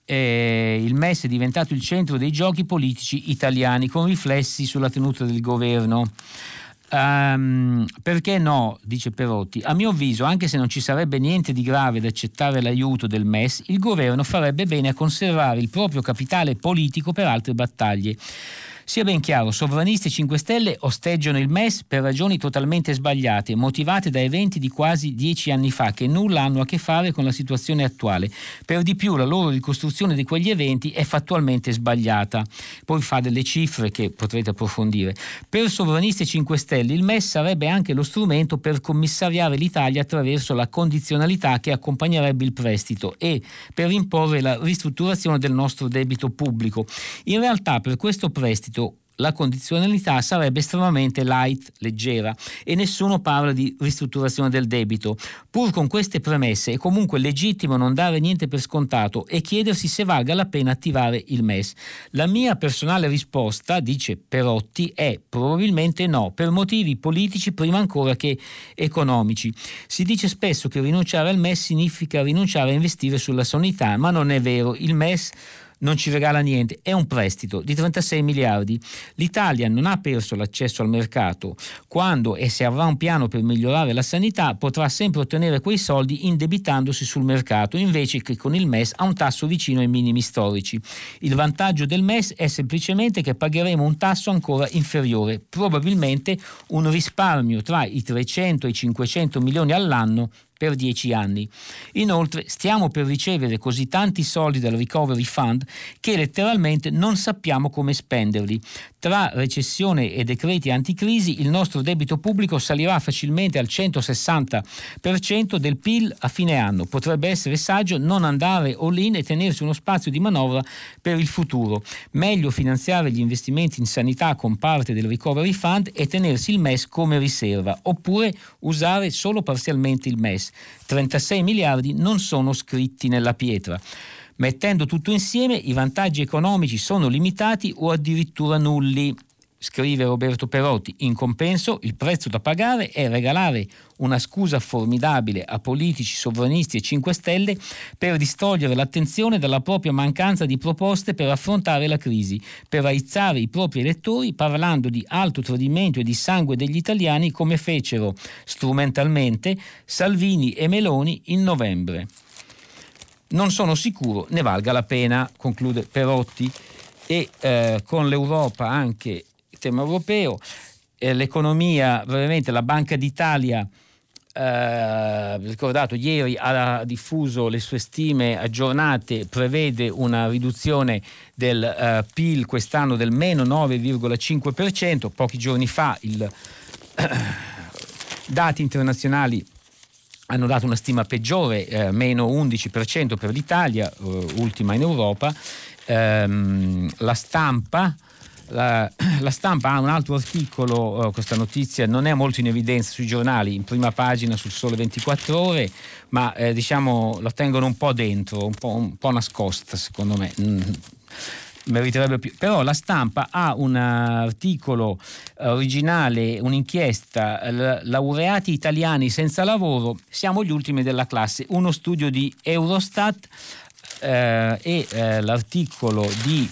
Il MES è diventato il centro dei giochi politici italiani, con riflessi sulla tenuta del governo. Perché no? Dice Perotti. A mio avviso, anche se non ci sarebbe niente di grave ad accettare l'aiuto del MES, il governo farebbe bene a conservare il proprio capitale politico per altre battaglie. Sia ben chiaro, sovranisti e 5 Stelle osteggiano il MES per ragioni totalmente sbagliate, motivate da eventi di quasi 10 anni fa che nulla hanno a che fare con la situazione attuale. Per di più la loro ricostruzione di quegli eventi è fattualmente sbagliata. Poi fa delle cifre che potrete approfondire. Per sovranisti e 5 Stelle il MES sarebbe anche lo strumento per commissariare l'Italia attraverso la condizionalità che accompagnerebbe il prestito e per imporre la ristrutturazione del nostro debito pubblico. In realtà per questo prestito la condizionalità sarebbe estremamente light, leggera, e nessuno parla di ristrutturazione del debito. Pur con queste premesse è comunque legittimo non dare niente per scontato e chiedersi se valga la pena attivare il MES. La mia personale risposta, dice Perotti, è probabilmente no, per motivi politici prima ancora che economici. Si dice spesso che rinunciare al MES significa rinunciare a investire sulla sanità, ma non è vero. Il MES non ci regala niente, è un prestito di 36 miliardi. L'Italia non ha perso l'accesso al mercato. Quando e se avrà un piano per migliorare la sanità, potrà sempre ottenere quei soldi indebitandosi sul mercato, invece che con il MES a un tasso vicino ai minimi storici. Il vantaggio del MES è semplicemente che pagheremo un tasso ancora inferiore, probabilmente un risparmio tra i 300 e i 500 milioni all'anno per 10 anni. Inoltre stiamo per ricevere così tanti soldi dal Recovery Fund che letteralmente non sappiamo come spenderli. Tra recessione e decreti anticrisi il nostro debito pubblico salirà facilmente al 160% del PIL a fine anno. Potrebbe essere saggio non andare all-in e tenersi uno spazio di manovra per il futuro. Meglio finanziare gli investimenti in sanità con parte del Recovery Fund e tenersi il MES come riserva, oppure usare solo parzialmente il MES. 36 miliardi non sono scritti nella pietra. Mettendo tutto insieme, i vantaggi economici sono limitati o addirittura nulli. scrive Roberto Perotti, in compenso il prezzo da pagare è regalare una scusa formidabile a politici, sovranisti e 5 Stelle per distogliere l'attenzione dalla propria mancanza di proposte per affrontare la crisi, per aizzare i propri elettori parlando di alto tradimento e di sangue degli italiani, come fecero strumentalmente Salvini e Meloni in novembre. Non sono sicuro ne valga la pena, conclude Perotti. E con l'Europa anche il tema europeo, l'economia, veramente la Banca d'Italia, ricordato ieri, ha diffuso le sue stime aggiornate, prevede una riduzione del PIL quest'anno del meno 9,5%, pochi giorni fa i dati internazionali hanno dato una stima peggiore, meno 11% per l'Italia, ultima in Europa. La stampa ha un altro articolo, questa notizia non è molto in evidenza sui giornali, in prima pagina sul Sole 24 Ore, ma diciamo la tengono un po' dentro, un po' nascosta, secondo me. Meriterebbe più. Però la stampa ha un articolo originale, un'inchiesta, laureati italiani senza lavoro, siamo gli ultimi della classe, uno studio di Eurostat, e l'articolo di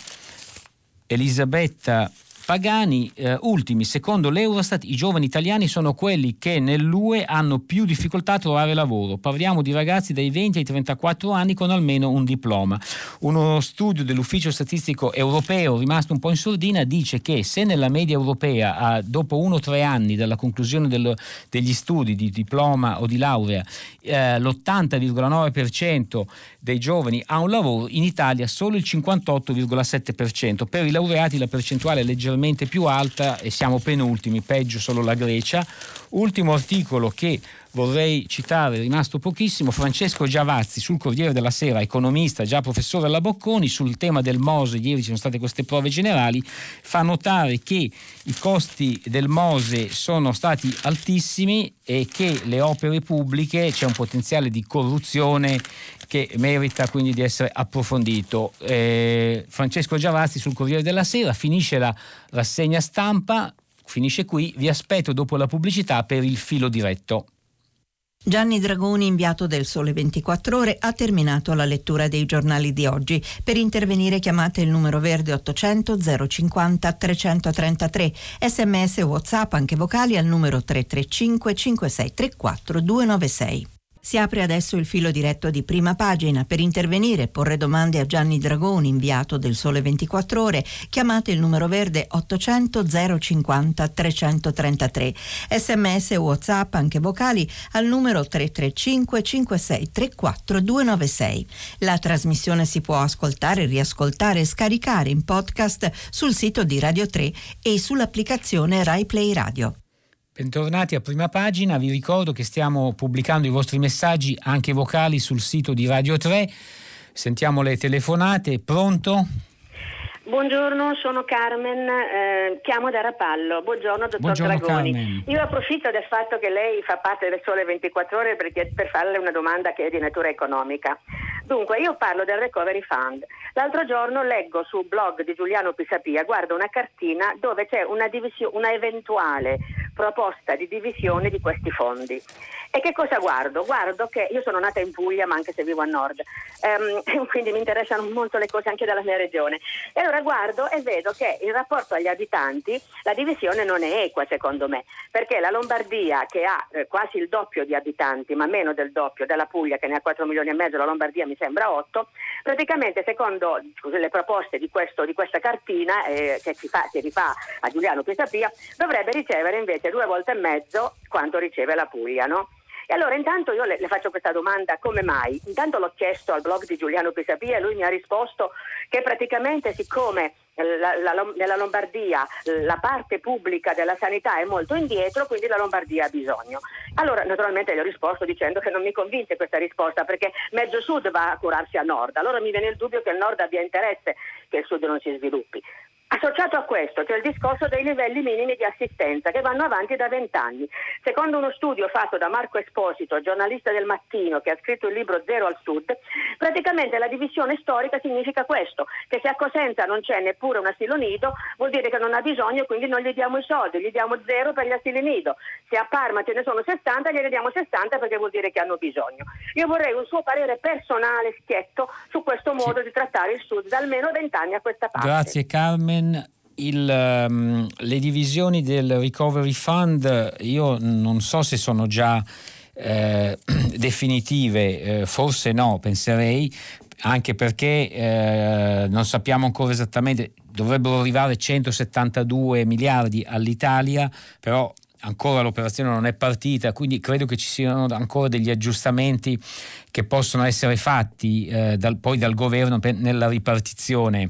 Elisabetta Pagani, ultimi, secondo l'Eurostat i giovani italiani sono quelli che nell'UE hanno più difficoltà a trovare lavoro. Parliamo di ragazzi dai 20 ai 34 anni con almeno un diploma. Uno studio dell'Ufficio Statistico Europeo, rimasto un po' in sordina, dice che se nella media europea dopo 1 o 3 anni dalla conclusione degli studi di diploma o di laurea l'80,9% dei giovani ha un lavoro, in Italia solo il 58,7%. Per i laureati la percentuale è leggermente più alta e siamo penultimi, peggio solo la Grecia. Ultimo articolo che vorrei citare, rimasto pochissimo, Francesco Giavazzi sul Corriere della Sera, economista, già professore alla Bocconi, sul tema del MOSE, ieri ci sono state queste prove generali, fa notare che i costi del MOSE sono stati altissimi e che le opere pubbliche, c'è un potenziale di corruzione che merita quindi di essere approfondito. Francesco Giavazzi sul Corriere della Sera, finisce la rassegna stampa, finisce qui, vi aspetto dopo la pubblicità per il filo diretto. Gianni Dragoni, inviato del Sole 24 Ore, ha terminato la lettura dei giornali di oggi. Per intervenire chiamate il numero verde 800 050 333, SMS o WhatsApp anche vocali al numero 335 5634 296. Si apre adesso il filo diretto di Prima Pagina. Per intervenire e porre domande a Gianni Dragoni, inviato del Sole 24 Ore, chiamate il numero verde 800 050 333. SMS o WhatsApp, anche vocali, al numero 335 5634 296. La trasmissione si può ascoltare, riascoltare e scaricare in podcast sul sito di Radio 3 e sull'applicazione Rai Play Radio. Bentornati a Prima Pagina, vi ricordo che stiamo pubblicando i vostri messaggi anche vocali sul sito di Radio 3, sentiamo le telefonate, pronto? Buongiorno, sono Carmen, chiamo da Rapallo. Buongiorno, dottor Dragoni. Carmen. Io approfitto del fatto che lei fa parte del Sole 24 Ore per farle una domanda che è di natura economica. Dunque, io parlo del Recovery Fund. L'altro giorno leggo sul blog di Giuliano Pisapia, guardo una cartina dove c'è una eventuale proposta di divisione di questi fondi. E che cosa guardo? Guardo che io sono nata in Puglia, ma anche se vivo a nord, quindi mi interessano molto le cose anche dalla mia regione. E allora guardo e vedo che in rapporto agli abitanti la divisione non è equa, secondo me, perché la Lombardia, che ha quasi il doppio di abitanti, ma meno del doppio della Puglia, che ne ha 4 milioni e mezzo, la Lombardia mi sembra 8, praticamente secondo le proposte di questa cartina che rifà a Giuliano Pisapia, dovrebbe ricevere invece 2 volte e mezzo quanto riceve la Puglia, no? E allora intanto io le faccio questa domanda, come mai? Intanto l'ho chiesto al blog di Giuliano Pisapia e lui mi ha risposto che praticamente siccome nella Lombardia la parte pubblica della sanità è molto indietro, quindi la Lombardia ha bisogno. Allora naturalmente gli ho risposto dicendo che non mi convince questa risposta, perché mezzo sud va a curarsi a nord, allora mi viene il dubbio che il nord abbia interesse che il sud non si sviluppi. Associato a questo c'è il discorso dei livelli minimi di assistenza che vanno avanti da 20 anni. Secondo uno studio fatto da Marco Esposito, giornalista del Mattino, che ha scritto il libro Zero al Sud, praticamente la divisione storica significa questo, che se a Cosenza non c'è neppure un asilo nido vuol dire che non ha bisogno e quindi non gli diamo i soldi, gli diamo zero per gli asili nido. Se a Parma ce ne sono 60 gliene diamo 60 perché vuol dire che hanno bisogno. Io vorrei un suo parere personale schietto su questo modo di trattare il Sud da almeno 20 anni a questa parte. Grazie Carmen. Le divisioni del Recovery Fund io non so se sono già definitive, forse no, penserei, anche perché non sappiamo ancora esattamente, dovrebbero arrivare 172 miliardi all'Italia, però ancora l'operazione non è partita, quindi credo che ci siano ancora degli aggiustamenti che possono essere fatti dal governo nella ripartizione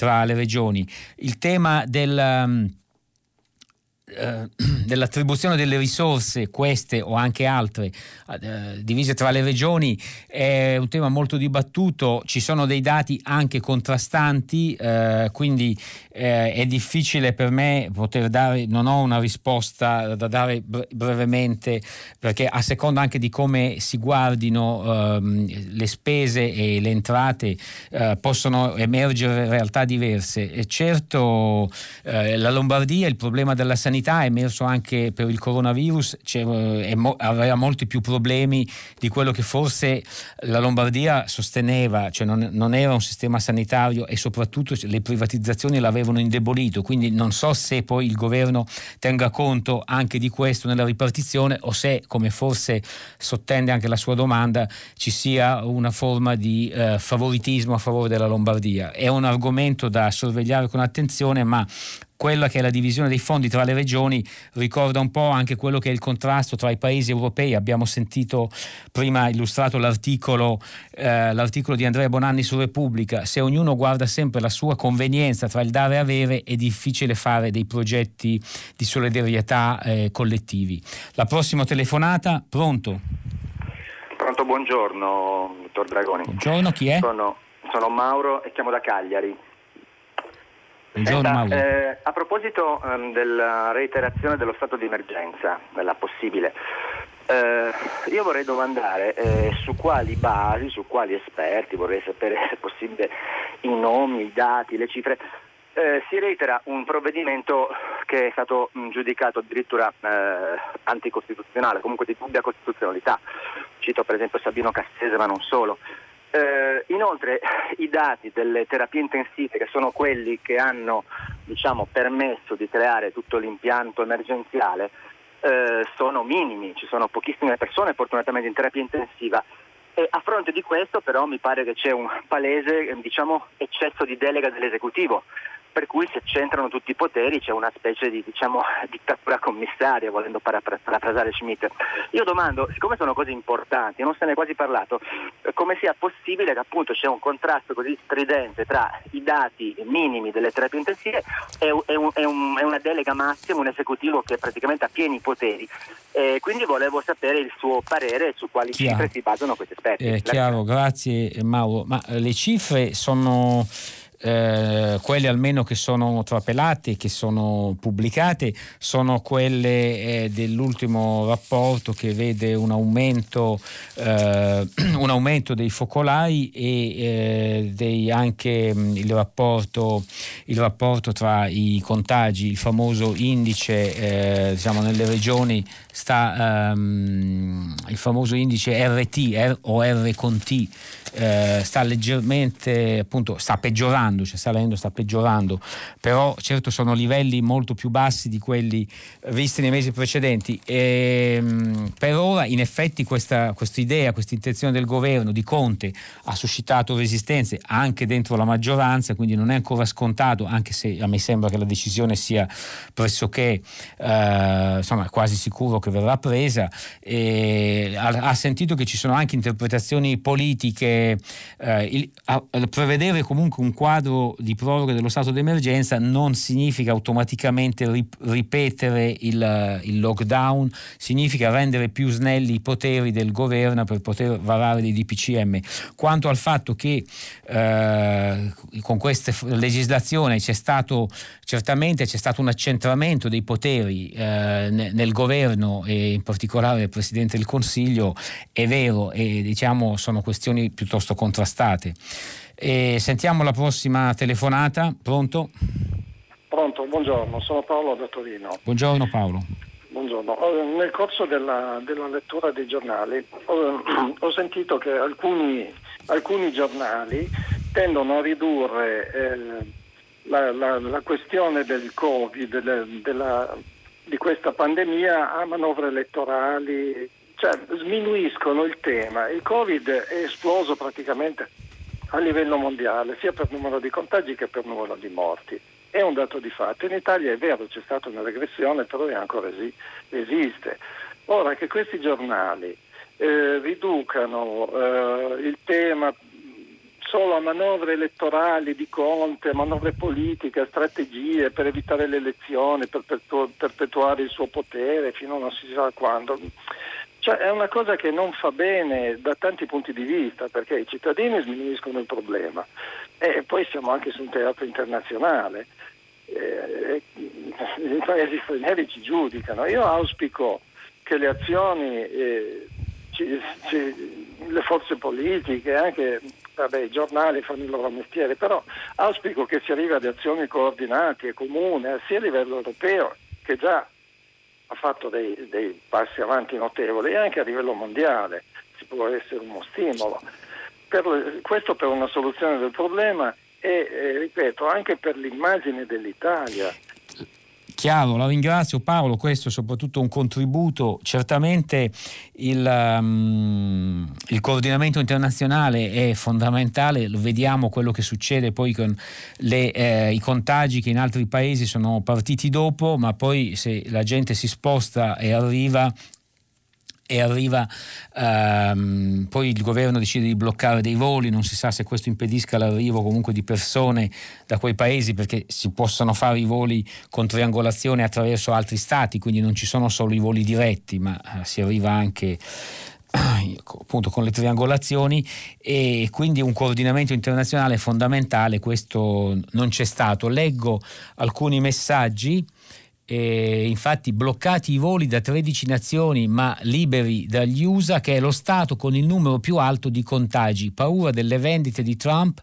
tra le regioni. Il tema dell'attribuzione delle risorse, queste o anche altre, divise tra le regioni, è un tema molto dibattuto, ci sono dei dati anche contrastanti, quindi è difficile per me poter dare, non ho una risposta da dare brevemente, perché a seconda anche di come si guardino le spese e le entrate possono emergere realtà diverse. E certo la Lombardia, il problema della sanità è emerso anche per il coronavirus, aveva molti più problemi di quello che forse la Lombardia sosteneva, cioè non era un sistema sanitario e soprattutto le privatizzazioni l'avevano indebolito, quindi non so se poi il governo tenga conto anche di questo nella ripartizione o se, come forse sottende anche la sua domanda, ci sia una forma di favoritismo a favore della Lombardia. È un argomento da sorvegliare con attenzione, ma quella che è la divisione dei fondi tra le regioni ricorda un po' anche quello che è il contrasto tra i paesi europei. Abbiamo sentito prima illustrato l'articolo di Andrea Bonanni su Repubblica. Se ognuno guarda sempre la sua convenienza tra il dare e avere, è difficile fare dei progetti di solidarietà collettivi. La prossima telefonata, pronto? Pronto, buongiorno, dottor Dragoni. Buongiorno, chi è? Sono Mauro e chiamo da Cagliari. Senta, a proposito della reiterazione dello stato di emergenza, della possibile, io vorrei domandare su quali basi, su quali esperti, vorrei sapere se è possibile i nomi, i dati, le cifre, si reitera un provvedimento che è stato giudicato addirittura anticostituzionale, comunque di dubbia costituzionalità, cito per esempio Sabino Cassese ma non solo. Inoltre i dati delle terapie intensive, che sono quelli che hanno permesso di creare tutto l'impianto emergenziale, sono minimi, ci sono pochissime persone fortunatamente in terapia intensiva, e a fronte di questo però mi pare che c'è un palese eccesso di delega dell'esecutivo, per cui se c'entrano tutti i poteri c'è una specie di dittatura commissaria, volendo parafrasare Schmidt. Io domando, siccome sono cose importanti, non se ne è quasi parlato, come sia possibile che appunto c'è un contrasto così stridente tra i dati minimi delle terapie intensive e una delega massima, un esecutivo che praticamente ha pieni poteri. Quindi volevo sapere il suo parere su quali cifre si basano questi esperti. Chiaro, grazie Mauro. Ma le cifre sono quelle almeno che sono trapelate, che sono pubblicate, sono quelle dell'ultimo rapporto che vede un aumento dei focolai e il rapporto tra i contagi, il famoso indice nelle regioni sta il famoso indice RT o R con T, sta leggermente, appunto, sta peggiorando, cioè salendo, sta peggiorando, però certo sono livelli molto più bassi di quelli visti nei mesi precedenti. Per ora in effetti questa intenzione del governo di Conte ha suscitato resistenze anche dentro la maggioranza, quindi non è ancora scontato, anche se a me sembra che la decisione sia pressoché quasi sicuro che verrà presa. Ha sentito che ci sono anche interpretazioni politiche, prevedere comunque un quadro quadro di proroga dello stato d'emergenza non significa automaticamente ripetere il lockdown, significa rendere più snelli i poteri del governo per poter varare dei DPCM. Quanto al fatto che con questa legislazione c'è stato un accentramento dei poteri nel governo e in particolare del Presidente del Consiglio, è vero, e diciamo sono questioni piuttosto contrastate. E sentiamo la prossima telefonata. Pronto? Pronto, buongiorno, sono Paolo da Torino. Buongiorno Paolo. Buongiorno. Nel corso della lettura dei giornali ho sentito che alcuni giornali tendono a ridurre la questione del Covid, di questa pandemia, a manovre elettorali, cioè sminuiscono il tema. Il Covid è esploso praticamente a livello mondiale, sia per numero di contagi che per numero di morti. È un dato di fatto. In Italia è vero, c'è stata una regressione, però ancora esiste. Ora, che questi giornali riducano il tema solo a manovre elettorali di Conte, manovre politiche, strategie per evitare le elezioni, per perpetuare il suo potere fino a non si sa quando. Cioè, è una cosa che non fa bene da tanti punti di vista, perché i cittadini sminuiscono il problema e poi siamo anche su un teatro internazionale, i paesi stranieri ci giudicano. Io auspico che le azioni, le forze politiche, anche i giornali fanno il loro mestiere, però auspico che si arrivi ad azioni coordinate e comune, sia a livello europeo, che già ha fatto dei passi avanti notevoli, e anche a livello mondiale si può essere uno stimolo. Questo per una soluzione del problema e ripeto, anche per l'immagine dell'Italia. Chiaro, la ringrazio Paolo, questo è soprattutto un contributo. Certamente il coordinamento internazionale è fondamentale, lo vediamo quello che succede poi con i contagi che in altri paesi sono partiti dopo, ma poi se la gente si sposta e arriva, poi il governo decide di bloccare dei voli, non si sa se questo impedisca l'arrivo comunque di persone da quei paesi, perché si possono fare i voli con triangolazione attraverso altri stati, quindi non ci sono solo i voli diretti, ma si arriva anche appunto con le triangolazioni, e quindi un coordinamento internazionale fondamentale. Questo non c'è stato. Leggo alcuni messaggi. Infatti bloccati i voli da 13 nazioni ma liberi dagli USA, che è lo stato con il numero più alto di contagi, paura delle vendite di Trump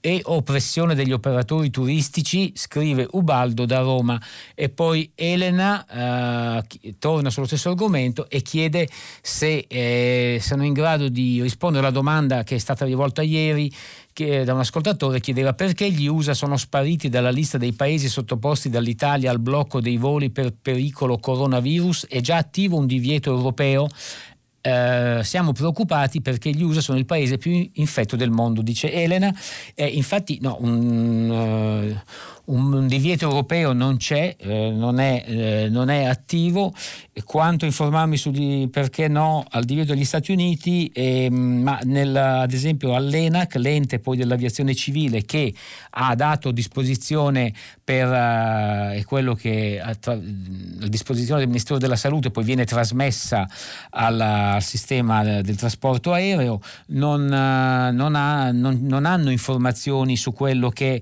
e oppressione degli operatori turistici, scrive Ubaldo da Roma. E poi Elena torna sullo stesso argomento e chiede se sono in grado di rispondere alla domanda che è stata rivolta ieri da un ascoltatore. Chiedeva perché gli USA sono spariti dalla lista dei paesi sottoposti dall'Italia al blocco dei voli per pericolo coronavirus. È già attivo un divieto europeo. Siamo preoccupati perché gli USA sono il paese più infetto del mondo, dice Elena. Infatti no, un divieto europeo non c'è, non è attivo. Quanto informarmi su perché no al divieto degli Stati Uniti, ma ad esempio all'ENAC, l'ente poi dell'aviazione civile, che ha dato disposizione per quello che la disposizione del Ministero della Salute poi viene trasmessa al sistema del trasporto aereo, non hanno informazioni su quello che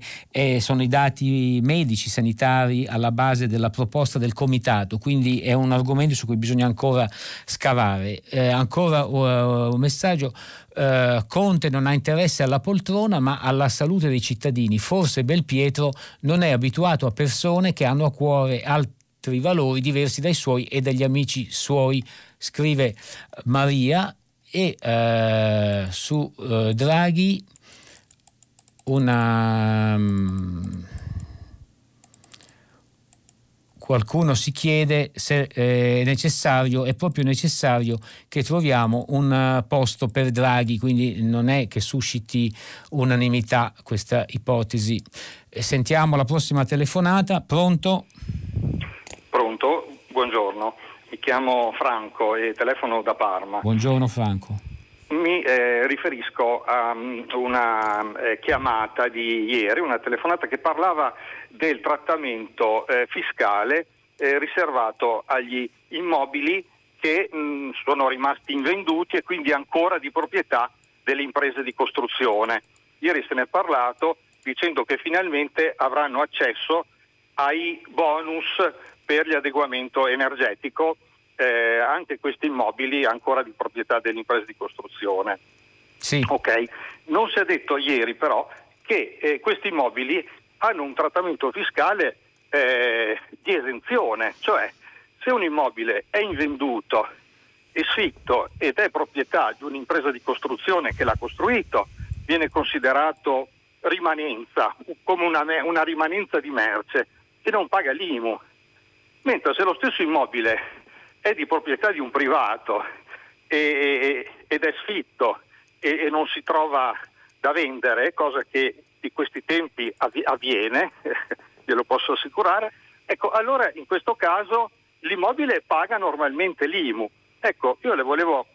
sono i dati medici sanitari alla base della proposta del comitato, quindi è un argomento su cui bisogna ancora scavare. Ancora un messaggio. Conte non ha interesse alla poltrona ma alla salute dei cittadini, forse Belpietro non è abituato a persone che hanno a cuore altri valori diversi dai suoi e dagli amici suoi, scrive Maria. E su Draghi qualcuno si chiede se è proprio necessario che troviamo un posto per Draghi, quindi non è che susciti unanimità questa ipotesi. Sentiamo la prossima telefonata. Pronto? Pronto, buongiorno, mi chiamo Franco e telefono da Parma. Buongiorno Franco. Mi riferisco a una chiamata di ieri, una telefonata che parlava del trattamento fiscale riservato agli immobili che sono rimasti invenduti e quindi ancora di proprietà delle imprese di costruzione. Ieri se ne è parlato dicendo che finalmente avranno accesso ai bonus per l'adeguamento energetico anche questi immobili ancora di proprietà dell'impresa di costruzione. Sì. Ok. Non si è detto ieri però che questi immobili hanno un trattamento fiscale di esenzione, cioè se un immobile è invenduto, è sfitto ed è proprietà di un'impresa di costruzione che l'ha costruito, viene considerato rimanenza, come una rimanenza di merce che non paga l'IMU, mentre se lo stesso immobile è di proprietà di un privato ed è sfitto e non si trova da vendere, cosa che di questi tempi avviene, glielo posso assicurare, ecco, allora in questo caso l'immobile paga normalmente l'IMU. Ecco, io le volevo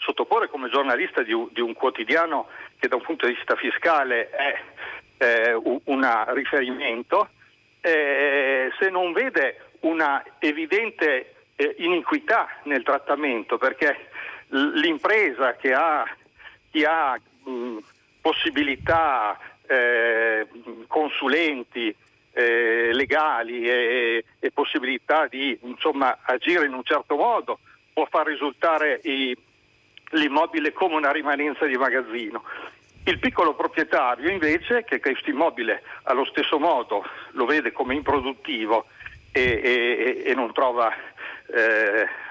sottoporre come giornalista di un quotidiano che da un punto di vista fiscale è un riferimento, se non vede una evidente iniquità nel trattamento, perché l'impresa che ha possibilità, consulenti legali e possibilità di insomma agire in un certo modo, può far risultare l'immobile come una rimanenza di magazzino. Il piccolo proprietario invece, che questo immobile allo stesso modo lo vede come improduttivo e non trova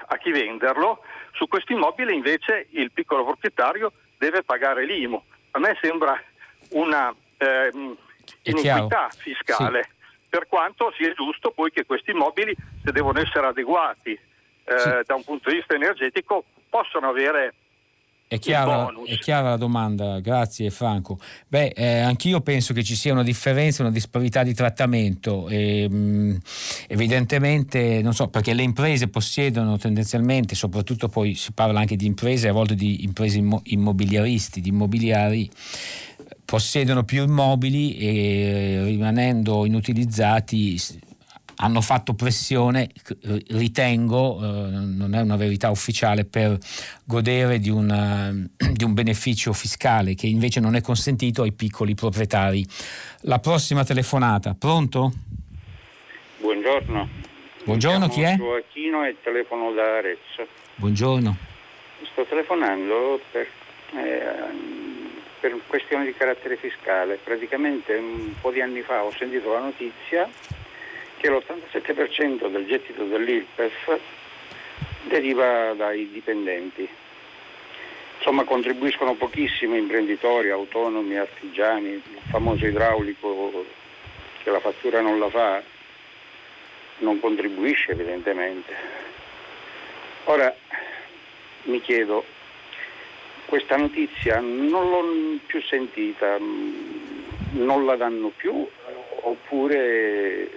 a chi venderlo, su questo immobile invece il piccolo proprietario deve pagare l'IMU. A me sembra una iniquità fiscale, sì. Per quanto sia giusto poi che questi immobili, se devono essere adeguati sì, da un punto di vista energetico, possano avere. È chiara la domanda, grazie Franco. Anch'io penso che ci sia una differenza, una disparità di trattamento evidentemente, non so, perché le imprese possiedono tendenzialmente, soprattutto poi si parla anche di imprese, a volte di imprese immobiliaristi, di immobiliari, possiedono più immobili e rimanendo inutilizzati hanno fatto pressione, ritengo, non è una verità ufficiale, per godere di un beneficio fiscale che invece non è consentito ai piccoli proprietari. La prossima telefonata, pronto? Buongiorno. Buongiorno, chi è? Gioacchino e telefono da Arezzo. Buongiorno. Sto telefonando per questioni di carattere fiscale. Praticamente un po' di anni fa ho sentito la notizia che l'87% del gettito dell'IRPEF deriva dai dipendenti. Insomma, contribuiscono pochissimi imprenditori, autonomi, artigiani, il famoso idraulico che la fattura non la fa, non contribuisce evidentemente. Ora mi chiedo, questa notizia non l'ho più sentita, non la danno più, oppure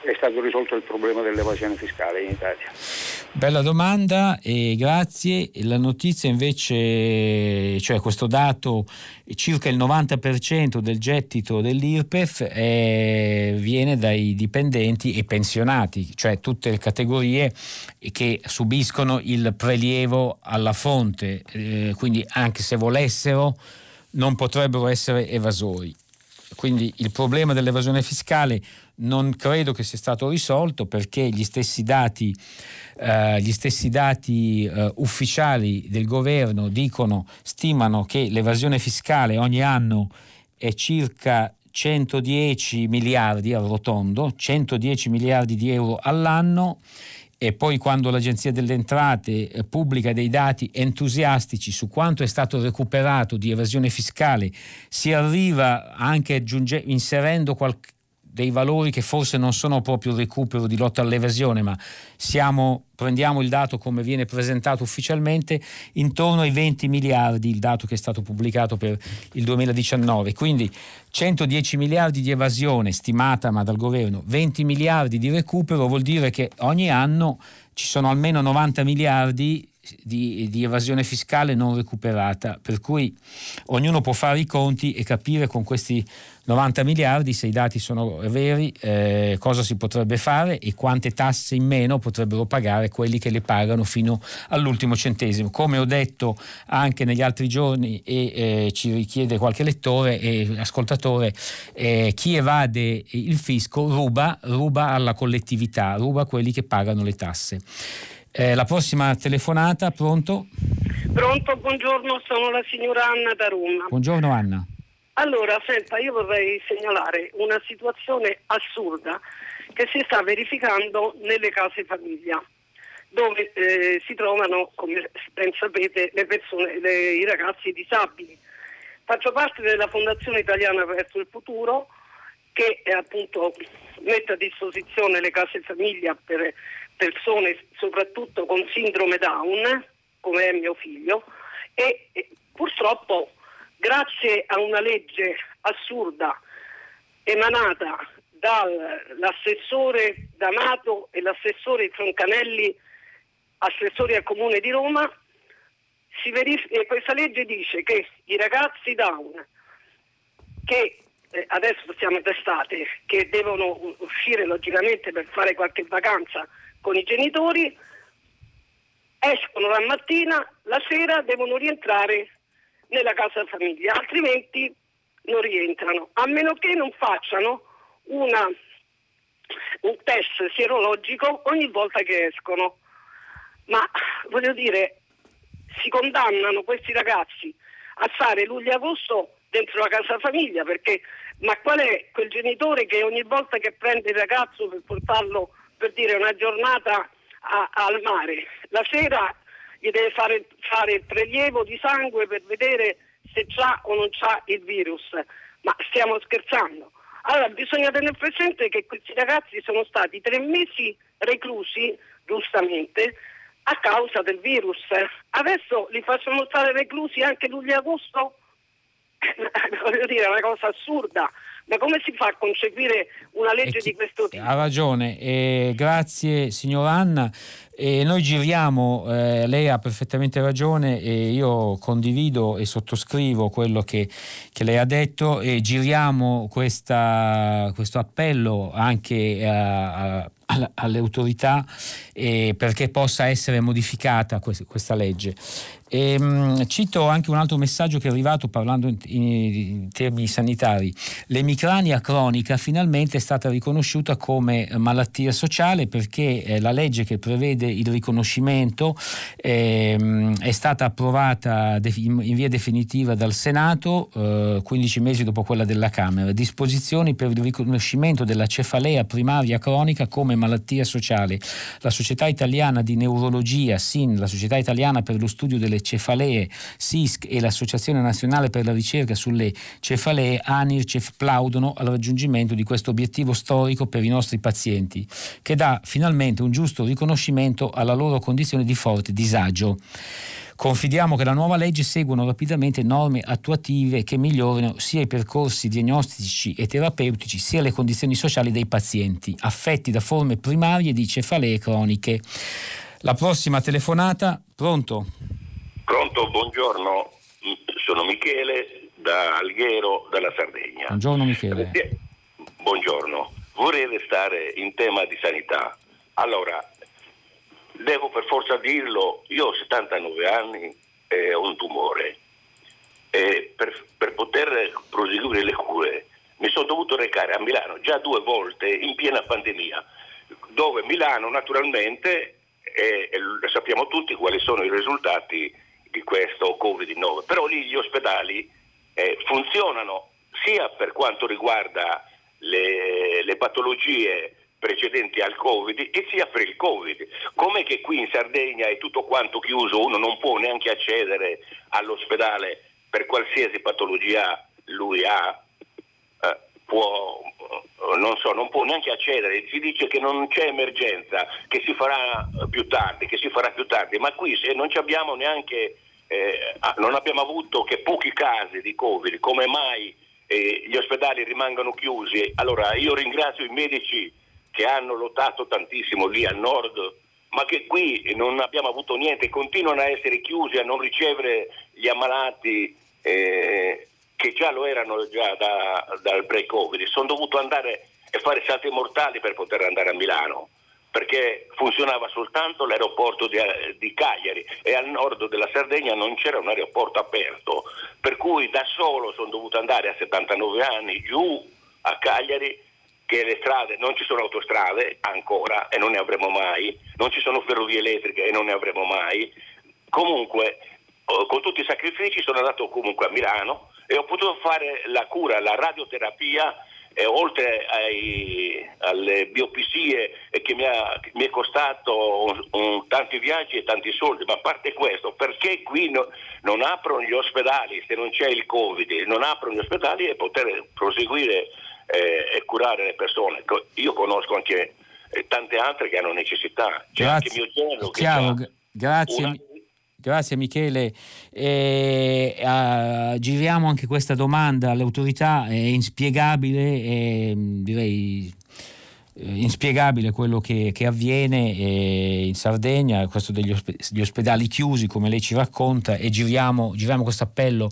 è stato risolto il problema dell'evasione fiscale in Italia? Bella domanda e grazie. La notizia invece, cioè questo dato, circa il 90% del gettito dell'IRPEF viene dai dipendenti e pensionati, cioè tutte le categorie che subiscono il prelievo alla fonte, quindi anche se volessero non potrebbero essere evasori. Quindi il problema dell'evasione fiscale non credo che sia stato risolto, perché gli stessi dati ufficiali del governo stimano che l'evasione fiscale ogni anno è circa 110 miliardi al rotondo, 110 miliardi di euro all'anno. E poi quando l'Agenzia delle Entrate pubblica dei dati entusiastici su quanto è stato recuperato di evasione fiscale, si arriva anche inserendo dei valori che forse non sono proprio il recupero di lotta all'evasione, ma prendiamo il dato come viene presentato ufficialmente, intorno ai 20 miliardi il dato che è stato pubblicato per il 2019. Quindi 110 miliardi di evasione stimata ma dal governo, 20 miliardi di recupero, vuol dire che ogni anno ci sono almeno 90 miliardi di evasione fiscale non recuperata, per cui ognuno può fare i conti e capire con questi 90 miliardi, se i dati sono veri, cosa si potrebbe fare e quante tasse in meno potrebbero pagare quelli che le pagano fino all'ultimo centesimo. Come ho detto anche negli altri giorni e ci richiede qualche lettore e ascoltatore, chi evade il fisco ruba alla collettività, ruba a quelli che pagano le tasse. La prossima telefonata, pronto? Pronto, buongiorno, sono la signora Anna da Roma. Buongiorno Anna. Allora, senta, io vorrei segnalare una situazione assurda che si sta verificando nelle case famiglia, dove si trovano, come ben sapete, le persone, i ragazzi disabili. Faccio parte della Fondazione Italiana Verso il Futuro, che appunto mette a disposizione le case famiglia per persone soprattutto con sindrome Down, come è mio figlio, e purtroppo, grazie a una legge assurda emanata dall'assessore D'Amato e l'assessore Troncanelli, assessori al Comune di Roma, questa legge dice che i ragazzi Down, che adesso siamo d'estate, che devono uscire logicamente per fare qualche vacanza con i genitori, escono la mattina, la sera devono rientrare nella casa famiglia, altrimenti non rientrano, a meno che non facciano un test sierologico ogni volta che escono. Ma voglio dire, si condannano questi ragazzi a stare luglio e agosto dentro la casa famiglia, perché ma qual è quel genitore che ogni volta che prende il ragazzo per portarlo, per dire, una giornata al mare, la sera gli deve fare il prelievo di sangue per vedere se c'ha o non c'ha il virus? Ma stiamo scherzando? Allora bisogna tenere presente che questi ragazzi sono stati 3 mesi reclusi, giustamente, a causa del virus. Adesso li facciamo stare reclusi anche luglio e agosto? Voglio dire, è una cosa assurda. Ma come si fa a concepire una legge di questo tipo? Ha ragione, grazie signora Anna. Noi giriamo, lei ha perfettamente ragione e io condivido e sottoscrivo quello che lei ha detto, e giriamo questo appello anche alle autorità perché possa essere modificata questa legge. Cito anche un altro messaggio che è arrivato parlando in termini sanitari. L'emicrania cronica finalmente è stata riconosciuta come malattia sociale, perché la legge che prevede il riconoscimento è stata approvata in via definitiva dal Senato 15 mesi dopo quella della Camera. Disposizioni per il riconoscimento della cefalea primaria cronica come malattia sociale. La Società Italiana di Neurologia, SIN, la Società Italiana per lo Studio delle Cefalee, SISC, e l'Associazione Nazionale per la Ricerca sulle Cefalee, ANIRCEF, plaudono al raggiungimento di questo obiettivo storico per i nostri pazienti, che dà finalmente un giusto riconoscimento alla loro condizione di forte disagio. Confidiamo che la nuova legge seguano rapidamente norme attuative che migliorino sia i percorsi diagnostici e terapeutici, sia le condizioni sociali dei pazienti affetti da forme primarie di cefalee croniche. La prossima telefonata, pronto? Pronto, buongiorno, sono Michele da Alghero, dalla Sardegna. Buongiorno Michele. Buongiorno, vorrei restare in tema di sanità. Allora, devo per forza dirlo, io ho 79 anni e ho un tumore, e per poter proseguire le cure mi sono dovuto recare a Milano già 2 volte in piena pandemia, dove Milano naturalmente, e sappiamo tutti quali sono i risultati di questo Covid-19, però lì gli ospedali funzionano sia per quanto riguarda le patologie precedenti al Covid e sia per il Covid. Com'è che qui in Sardegna è tutto quanto chiuso, uno non può neanche accedere all'ospedale per qualsiasi patologia lui ha, non può neanche accedere, si dice che non c'è emergenza, che si farà più tardi, ma qui se non ci abbiamo neanche, non abbiamo avuto che pochi casi di Covid, come mai gli ospedali rimangono chiusi? Allora io ringrazio i medici che hanno lottato tantissimo lì al nord ma che qui non abbiamo avuto niente, continuano a essere chiusi, a non ricevere gli ammalati che già lo erano già dal pre-Covid. Sono dovuto andare e fare salti mortali per poter andare a Milano, perché funzionava soltanto l'aeroporto di Cagliari e al nord della Sardegna non c'era un aeroporto aperto, per cui da solo sono dovuto andare a 79 anni giù a Cagliari, che le strade, non ci sono autostrade ancora e non ne avremo mai, non ci sono ferrovie elettriche e non ne avremo mai. Comunque con tutti i sacrifici sono andato comunque a Milano e ho potuto fare la cura, la radioterapia, e oltre alle biopsie che mi è costato tanti viaggi e tanti soldi, ma a parte questo, perché qui non aprono gli ospedali se non c'è il Covid, non aprono gli ospedali e poter proseguire e curare le persone. Io conosco anche tante altre che hanno necessità, c'è anche mio genero che ha grazie. Grazie Michele, giriamo anche questa domanda alle autorità. È inspiegabile, direi inspiegabile quello che avviene in Sardegna, questo degli ospedali chiusi come lei ci racconta, e giriamo questo appello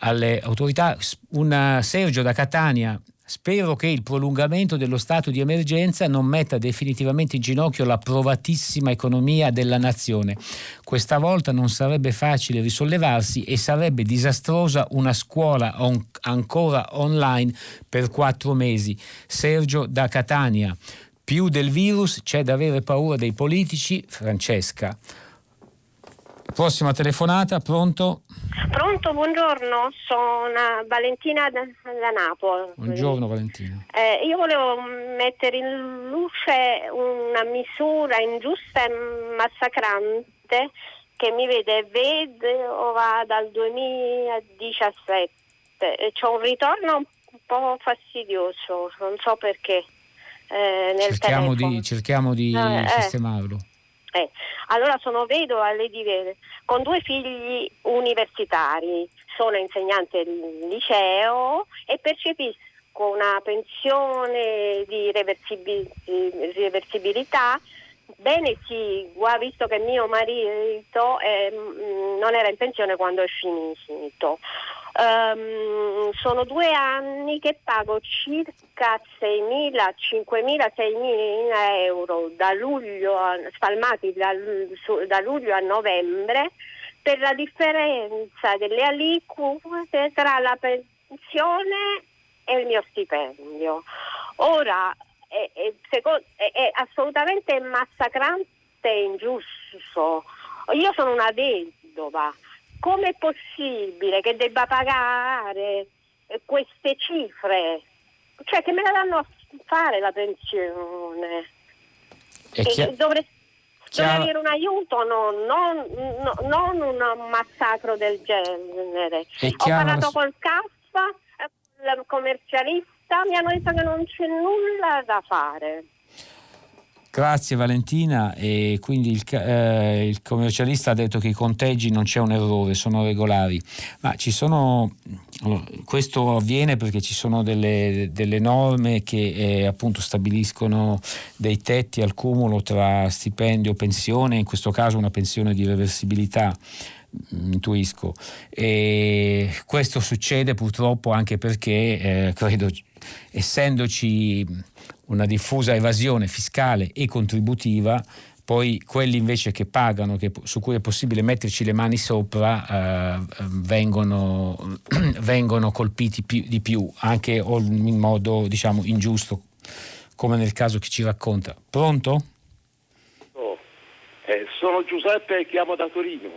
alle autorità. Sergio da Catania: spero che il prolungamento dello stato di emergenza non metta definitivamente in ginocchio la provatissima economia della nazione. Questa volta non sarebbe facile risollevarsi e sarebbe disastrosa una scuola ancora online per 4 mesi. Sergio da Catania. Più del virus c'è da avere paura dei politici, Francesca. Prossima telefonata, pronto? Pronto, buongiorno, sono Valentina da Napoli. Buongiorno Valentina. Io volevo mettere in luce una misura ingiusta e massacrante che mi vedova dal 2017. C'è un ritorno un po' fastidioso, non so perché. Nel cerchiamo di sistemarlo. Allora, sono vedova con 2 figli universitari, sono insegnante al liceo e percepisco una pensione di reversibilità ben esigua, visto che mio marito non era in pensione quando è finito. Sono 2 anni che pago circa 5.000-6.000 euro da luglio spalmati da luglio a novembre per la differenza delle aliquote tra la pensione e il mio stipendio. Ora è assolutamente massacrante e ingiusto. Io sono una vedova. Com'è possibile che debba pagare queste cifre? Cioè, che me la danno a fare la pensione? Dovrei avere un aiuto, non un massacro del genere. Ho parlato col CAF, il commercialista, mi hanno detto che non c'è nulla da fare. Grazie Valentina. E quindi il commercialista ha detto che i conteggi, non c'è un errore, sono regolari, ma questo avviene perché ci sono delle norme che appunto stabiliscono dei tetti al cumulo tra stipendio e pensione, in questo caso una pensione di reversibilità, intuisco, e questo succede purtroppo anche perché credo, essendoci una diffusa evasione fiscale e contributiva, poi quelli invece che pagano, su cui è possibile metterci le mani sopra, vengono colpiti di più, anche in modo ingiusto, come nel caso che ci racconta. Pronto? Sono Giuseppe e chiamo da Torino.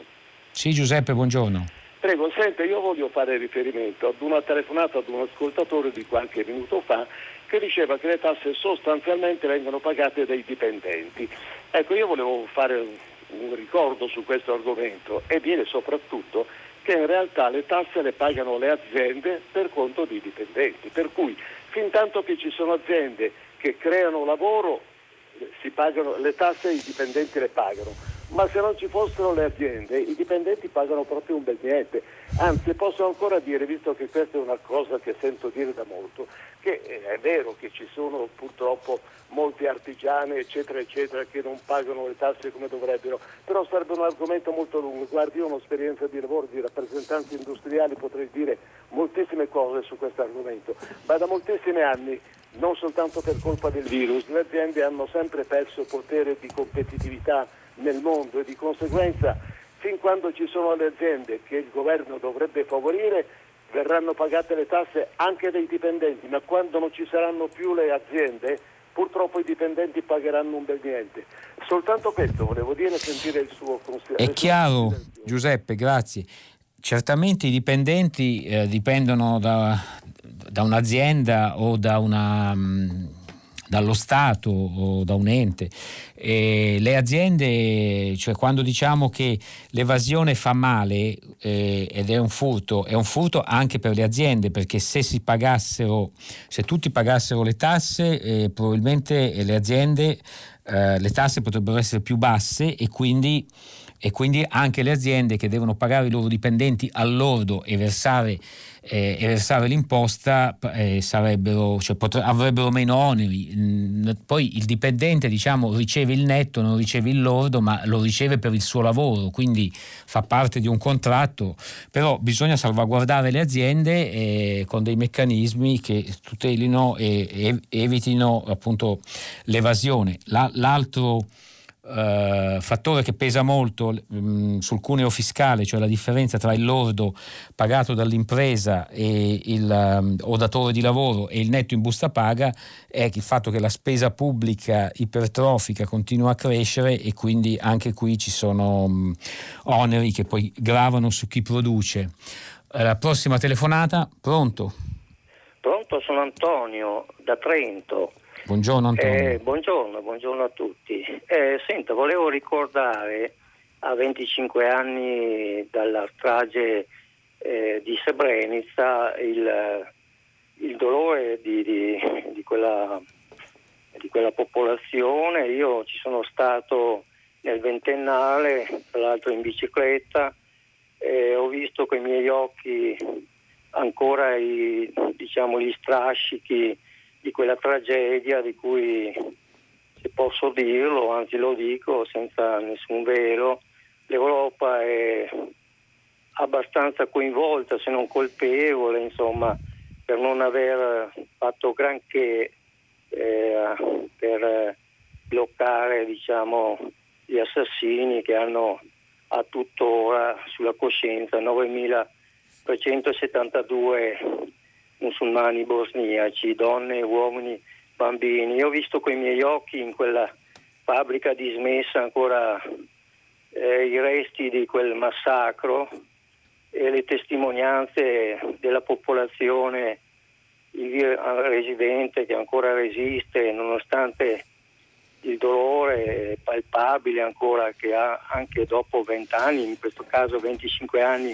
Sì Giuseppe, buongiorno. Prego, senta, io voglio fare riferimento ad una telefonata ad un ascoltatore di qualche minuto fa che diceva che le tasse sostanzialmente vengono pagate dai dipendenti. Ecco, io volevo fare un ricordo su questo argomento e dire soprattutto che in realtà le tasse le pagano le aziende per conto dei dipendenti, per cui fin tanto che ci sono aziende che creano lavoro si pagano le tasse e i dipendenti le pagano, ma se non ci fossero le aziende i dipendenti pagano proprio un bel niente. Anzi, posso ancora dire, visto che questa è una cosa che sento dire da molto, che è vero che ci sono purtroppo molti artigiani eccetera eccetera che non pagano le tasse come dovrebbero, però sarebbe un argomento molto lungo. Guardi, io ho un'esperienza di lavoro di rappresentanti industriali, potrei dire moltissime cose su questo argomento, ma da moltissimi anni, non soltanto per colpa del virus, le aziende hanno sempre perso potere di competitività nel mondo e di conseguenza fin quando ci sono le aziende che il governo dovrebbe favorire verranno pagate le tasse anche dei dipendenti, ma quando non ci saranno più le aziende purtroppo i dipendenti pagheranno un bel niente. Soltanto questo volevo dire, sentire il suo consiglio. È chiaro, Giuseppe, grazie. Certamente i dipendenti dipendono da un'azienda o da una... dallo Stato o da un ente. E le aziende, cioè quando diciamo che l'evasione fa male ed è un furto anche per le aziende, perché se tutti pagassero le tasse, probabilmente le aziende, le tasse potrebbero essere più basse e quindi anche le aziende che devono pagare i loro dipendenti all'ordo e versare l'imposta avrebbero meno oneri. Poi il dipendente, diciamo, riceve il netto, non riceve il lordo, ma lo riceve per il suo lavoro, quindi fa parte di un contratto, però bisogna salvaguardare le aziende con dei meccanismi che tutelino e evitino appunto l'evasione. L'altro fattore che pesa molto sul cuneo fiscale, cioè la differenza tra il lordo pagato dall'impresa e o datore di lavoro e il netto in busta paga, è il fatto che la spesa pubblica ipertrofica continua a crescere e quindi anche qui ci sono oneri che poi gravano su chi produce. La prossima telefonata. Pronto? Pronto, sono Antonio da Trento. Buongiorno Antonio. Buongiorno a tutti. Senta, volevo ricordare a 25 anni dalla strage di Srebrenica il dolore di quella popolazione. Io ci sono stato nel ventennale, tra l'altro in bicicletta, ho visto coi miei occhi ancora gli strascichi di quella tragedia di cui, se posso dirlo, anzi lo dico senza nessun velo, l'Europa è abbastanza coinvolta, se non colpevole, insomma, per non aver fatto granché per bloccare, gli assassini che hanno a tuttora sulla coscienza 9.372 musulmani bosniaci, donne, uomini, bambini. Io ho visto coi miei occhi in quella fabbrica dismessa ancora i resti di quel massacro e le testimonianze della popolazione residente che ancora resiste nonostante il dolore palpabile ancora che ha anche dopo 20 anni, in questo caso 25 anni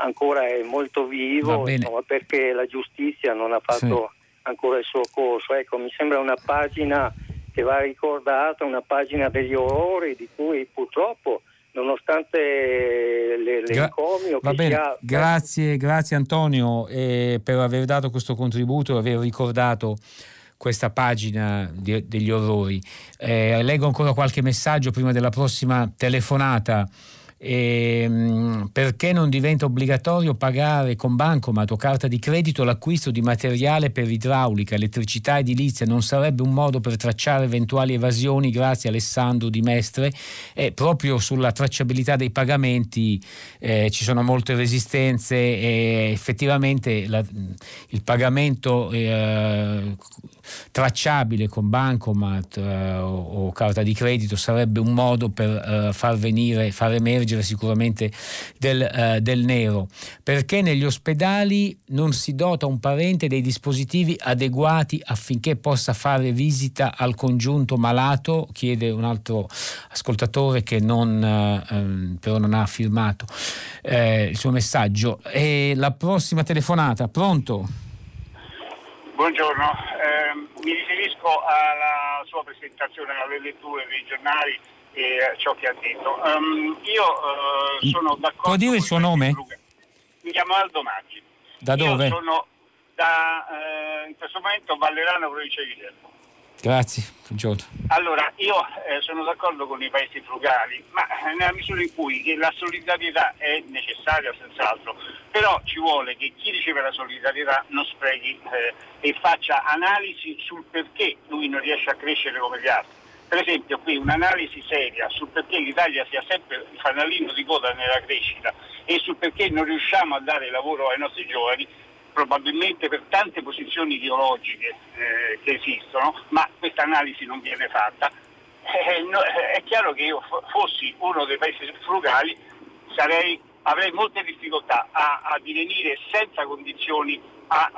ancora è molto vivo, perché la giustizia non ha fatto ancora il suo corso. Ecco, mi sembra una pagina che va ricordata, una pagina degli orrori di cui purtroppo, nonostante l'encomio che si ha... Grazie Antonio per aver dato questo contributo e aver ricordato questa pagina degli orrori. Leggo ancora qualche messaggio prima della prossima telefonata. Perché non diventa obbligatorio pagare con bancomat o carta di credito l'acquisto di materiale per idraulica, elettricità, edilizia? Non sarebbe un modo per tracciare eventuali evasioni? Grazie, Alessandro di Mestre. Proprio sulla tracciabilità dei pagamenti ci sono molte resistenze e effettivamente il pagamento tracciabile con bancomat o carta di credito sarebbe un modo per far emergere sicuramente del nero. Perché negli ospedali non si dota un parente dei dispositivi adeguati affinché possa fare visita al congiunto malato? Chiede un altro ascoltatore che però non ha firmato il suo messaggio. E la prossima telefonata. Pronto? Buongiorno, mi riferisco alla sua presentazione, alle letture dei giornali e ciò che ha detto. Io sono d'accordo. Può dire il suo nome? mi chiamo Aldo Maggi. Da dove? Io sono da, in questo momento, Vallerano, provincia di Viterbo. Grazie, buongiorno. Allora, io sono d'accordo con i paesi frugali, ma nella misura in cui la solidarietà è necessaria senz'altro, però ci vuole che chi riceve la solidarietà non sprechi e faccia analisi sul perché lui non riesce a crescere come gli altri. Per esempio qui un'analisi seria sul perché l'Italia sia sempre il fanalino di coda nella crescita e sul perché non riusciamo a dare lavoro ai nostri giovani, probabilmente per tante posizioni ideologiche che esistono, ma questa analisi non viene fatta. No, è chiaro che io fossi uno dei paesi frugali avrei molte difficoltà a divenire senza condizioni a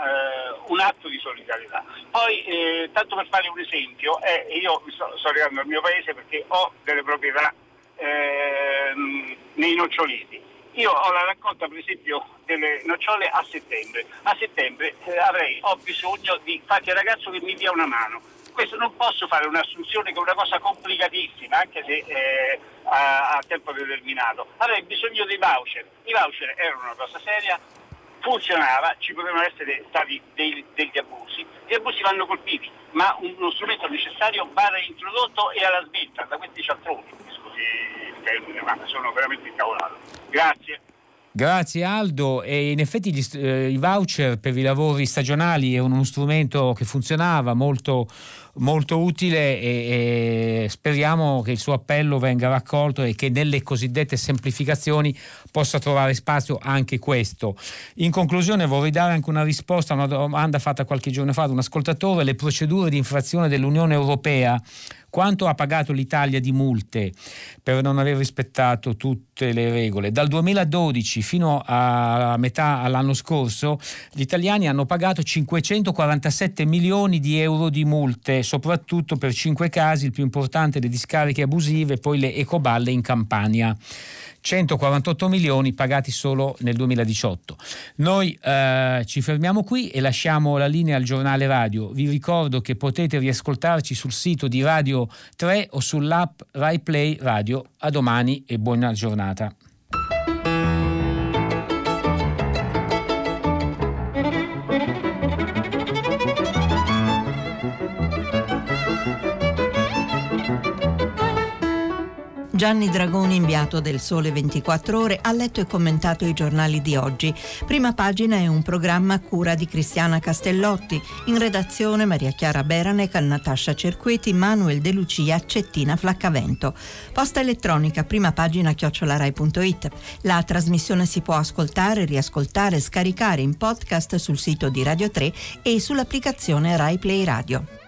un atto di solidarietà. Poi, tanto per fare un esempio, io sto arrivando al mio paese perché ho delle proprietà nei noccioleti. Io ho la raccolta, per esempio, delle nocciole a settembre. A settembre ho bisogno di qualche ragazzo che mi dia una mano. Questo non posso fare un'assunzione che è una cosa complicatissima, anche se a tempo determinato. Avrei bisogno dei voucher. I voucher erano una cosa seria, funzionava, ci potevano essere stati degli abusi. Gli abusi vanno colpiti, ma uno strumento necessario va reintrodotto e alla svelta da questi cialtroni. Scusi il termine, ma sono veramente incavolato. Grazie. Grazie Aldo. E in effetti i voucher per i lavori stagionali è uno strumento che funzionava molto, molto utile e speriamo che il suo appello venga raccolto e che nelle cosiddette semplificazioni possa trovare spazio anche questo. In conclusione vorrei dare anche una risposta a una domanda fatta qualche giorno fa da un ascoltatore: le procedure di infrazione dell'Unione Europea, quanto ha pagato l'Italia di multe per non aver rispettato tutte le regole? Dal 2012 fino a metà all'anno scorso gli italiani hanno pagato 547 milioni di euro di multe, soprattutto per 5 casi, il più importante le discariche abusive, poi le ecoballe in Campania. 148 milioni pagati solo nel 2018. Noi ci fermiamo qui e lasciamo la linea al giornale radio. Vi ricordo che potete riascoltarci sul sito di Radio 3 o sull'app Rai Play Radio. A domani e buona giornata. Gianni Dragoni, inviato del Sole 24 Ore, ha letto e commentato i giornali di oggi. Prima Pagina è un programma a cura di Cristiana Castellotti. In redazione Maria Chiara Beranec, Natascia Cerqueti, Manuel De Lucia, Cettina Flaccavento. Posta elettronica primapagina@rai.it. La trasmissione si può ascoltare, riascoltare, scaricare in podcast sul sito di Radio 3 e sull'applicazione Rai Play Radio.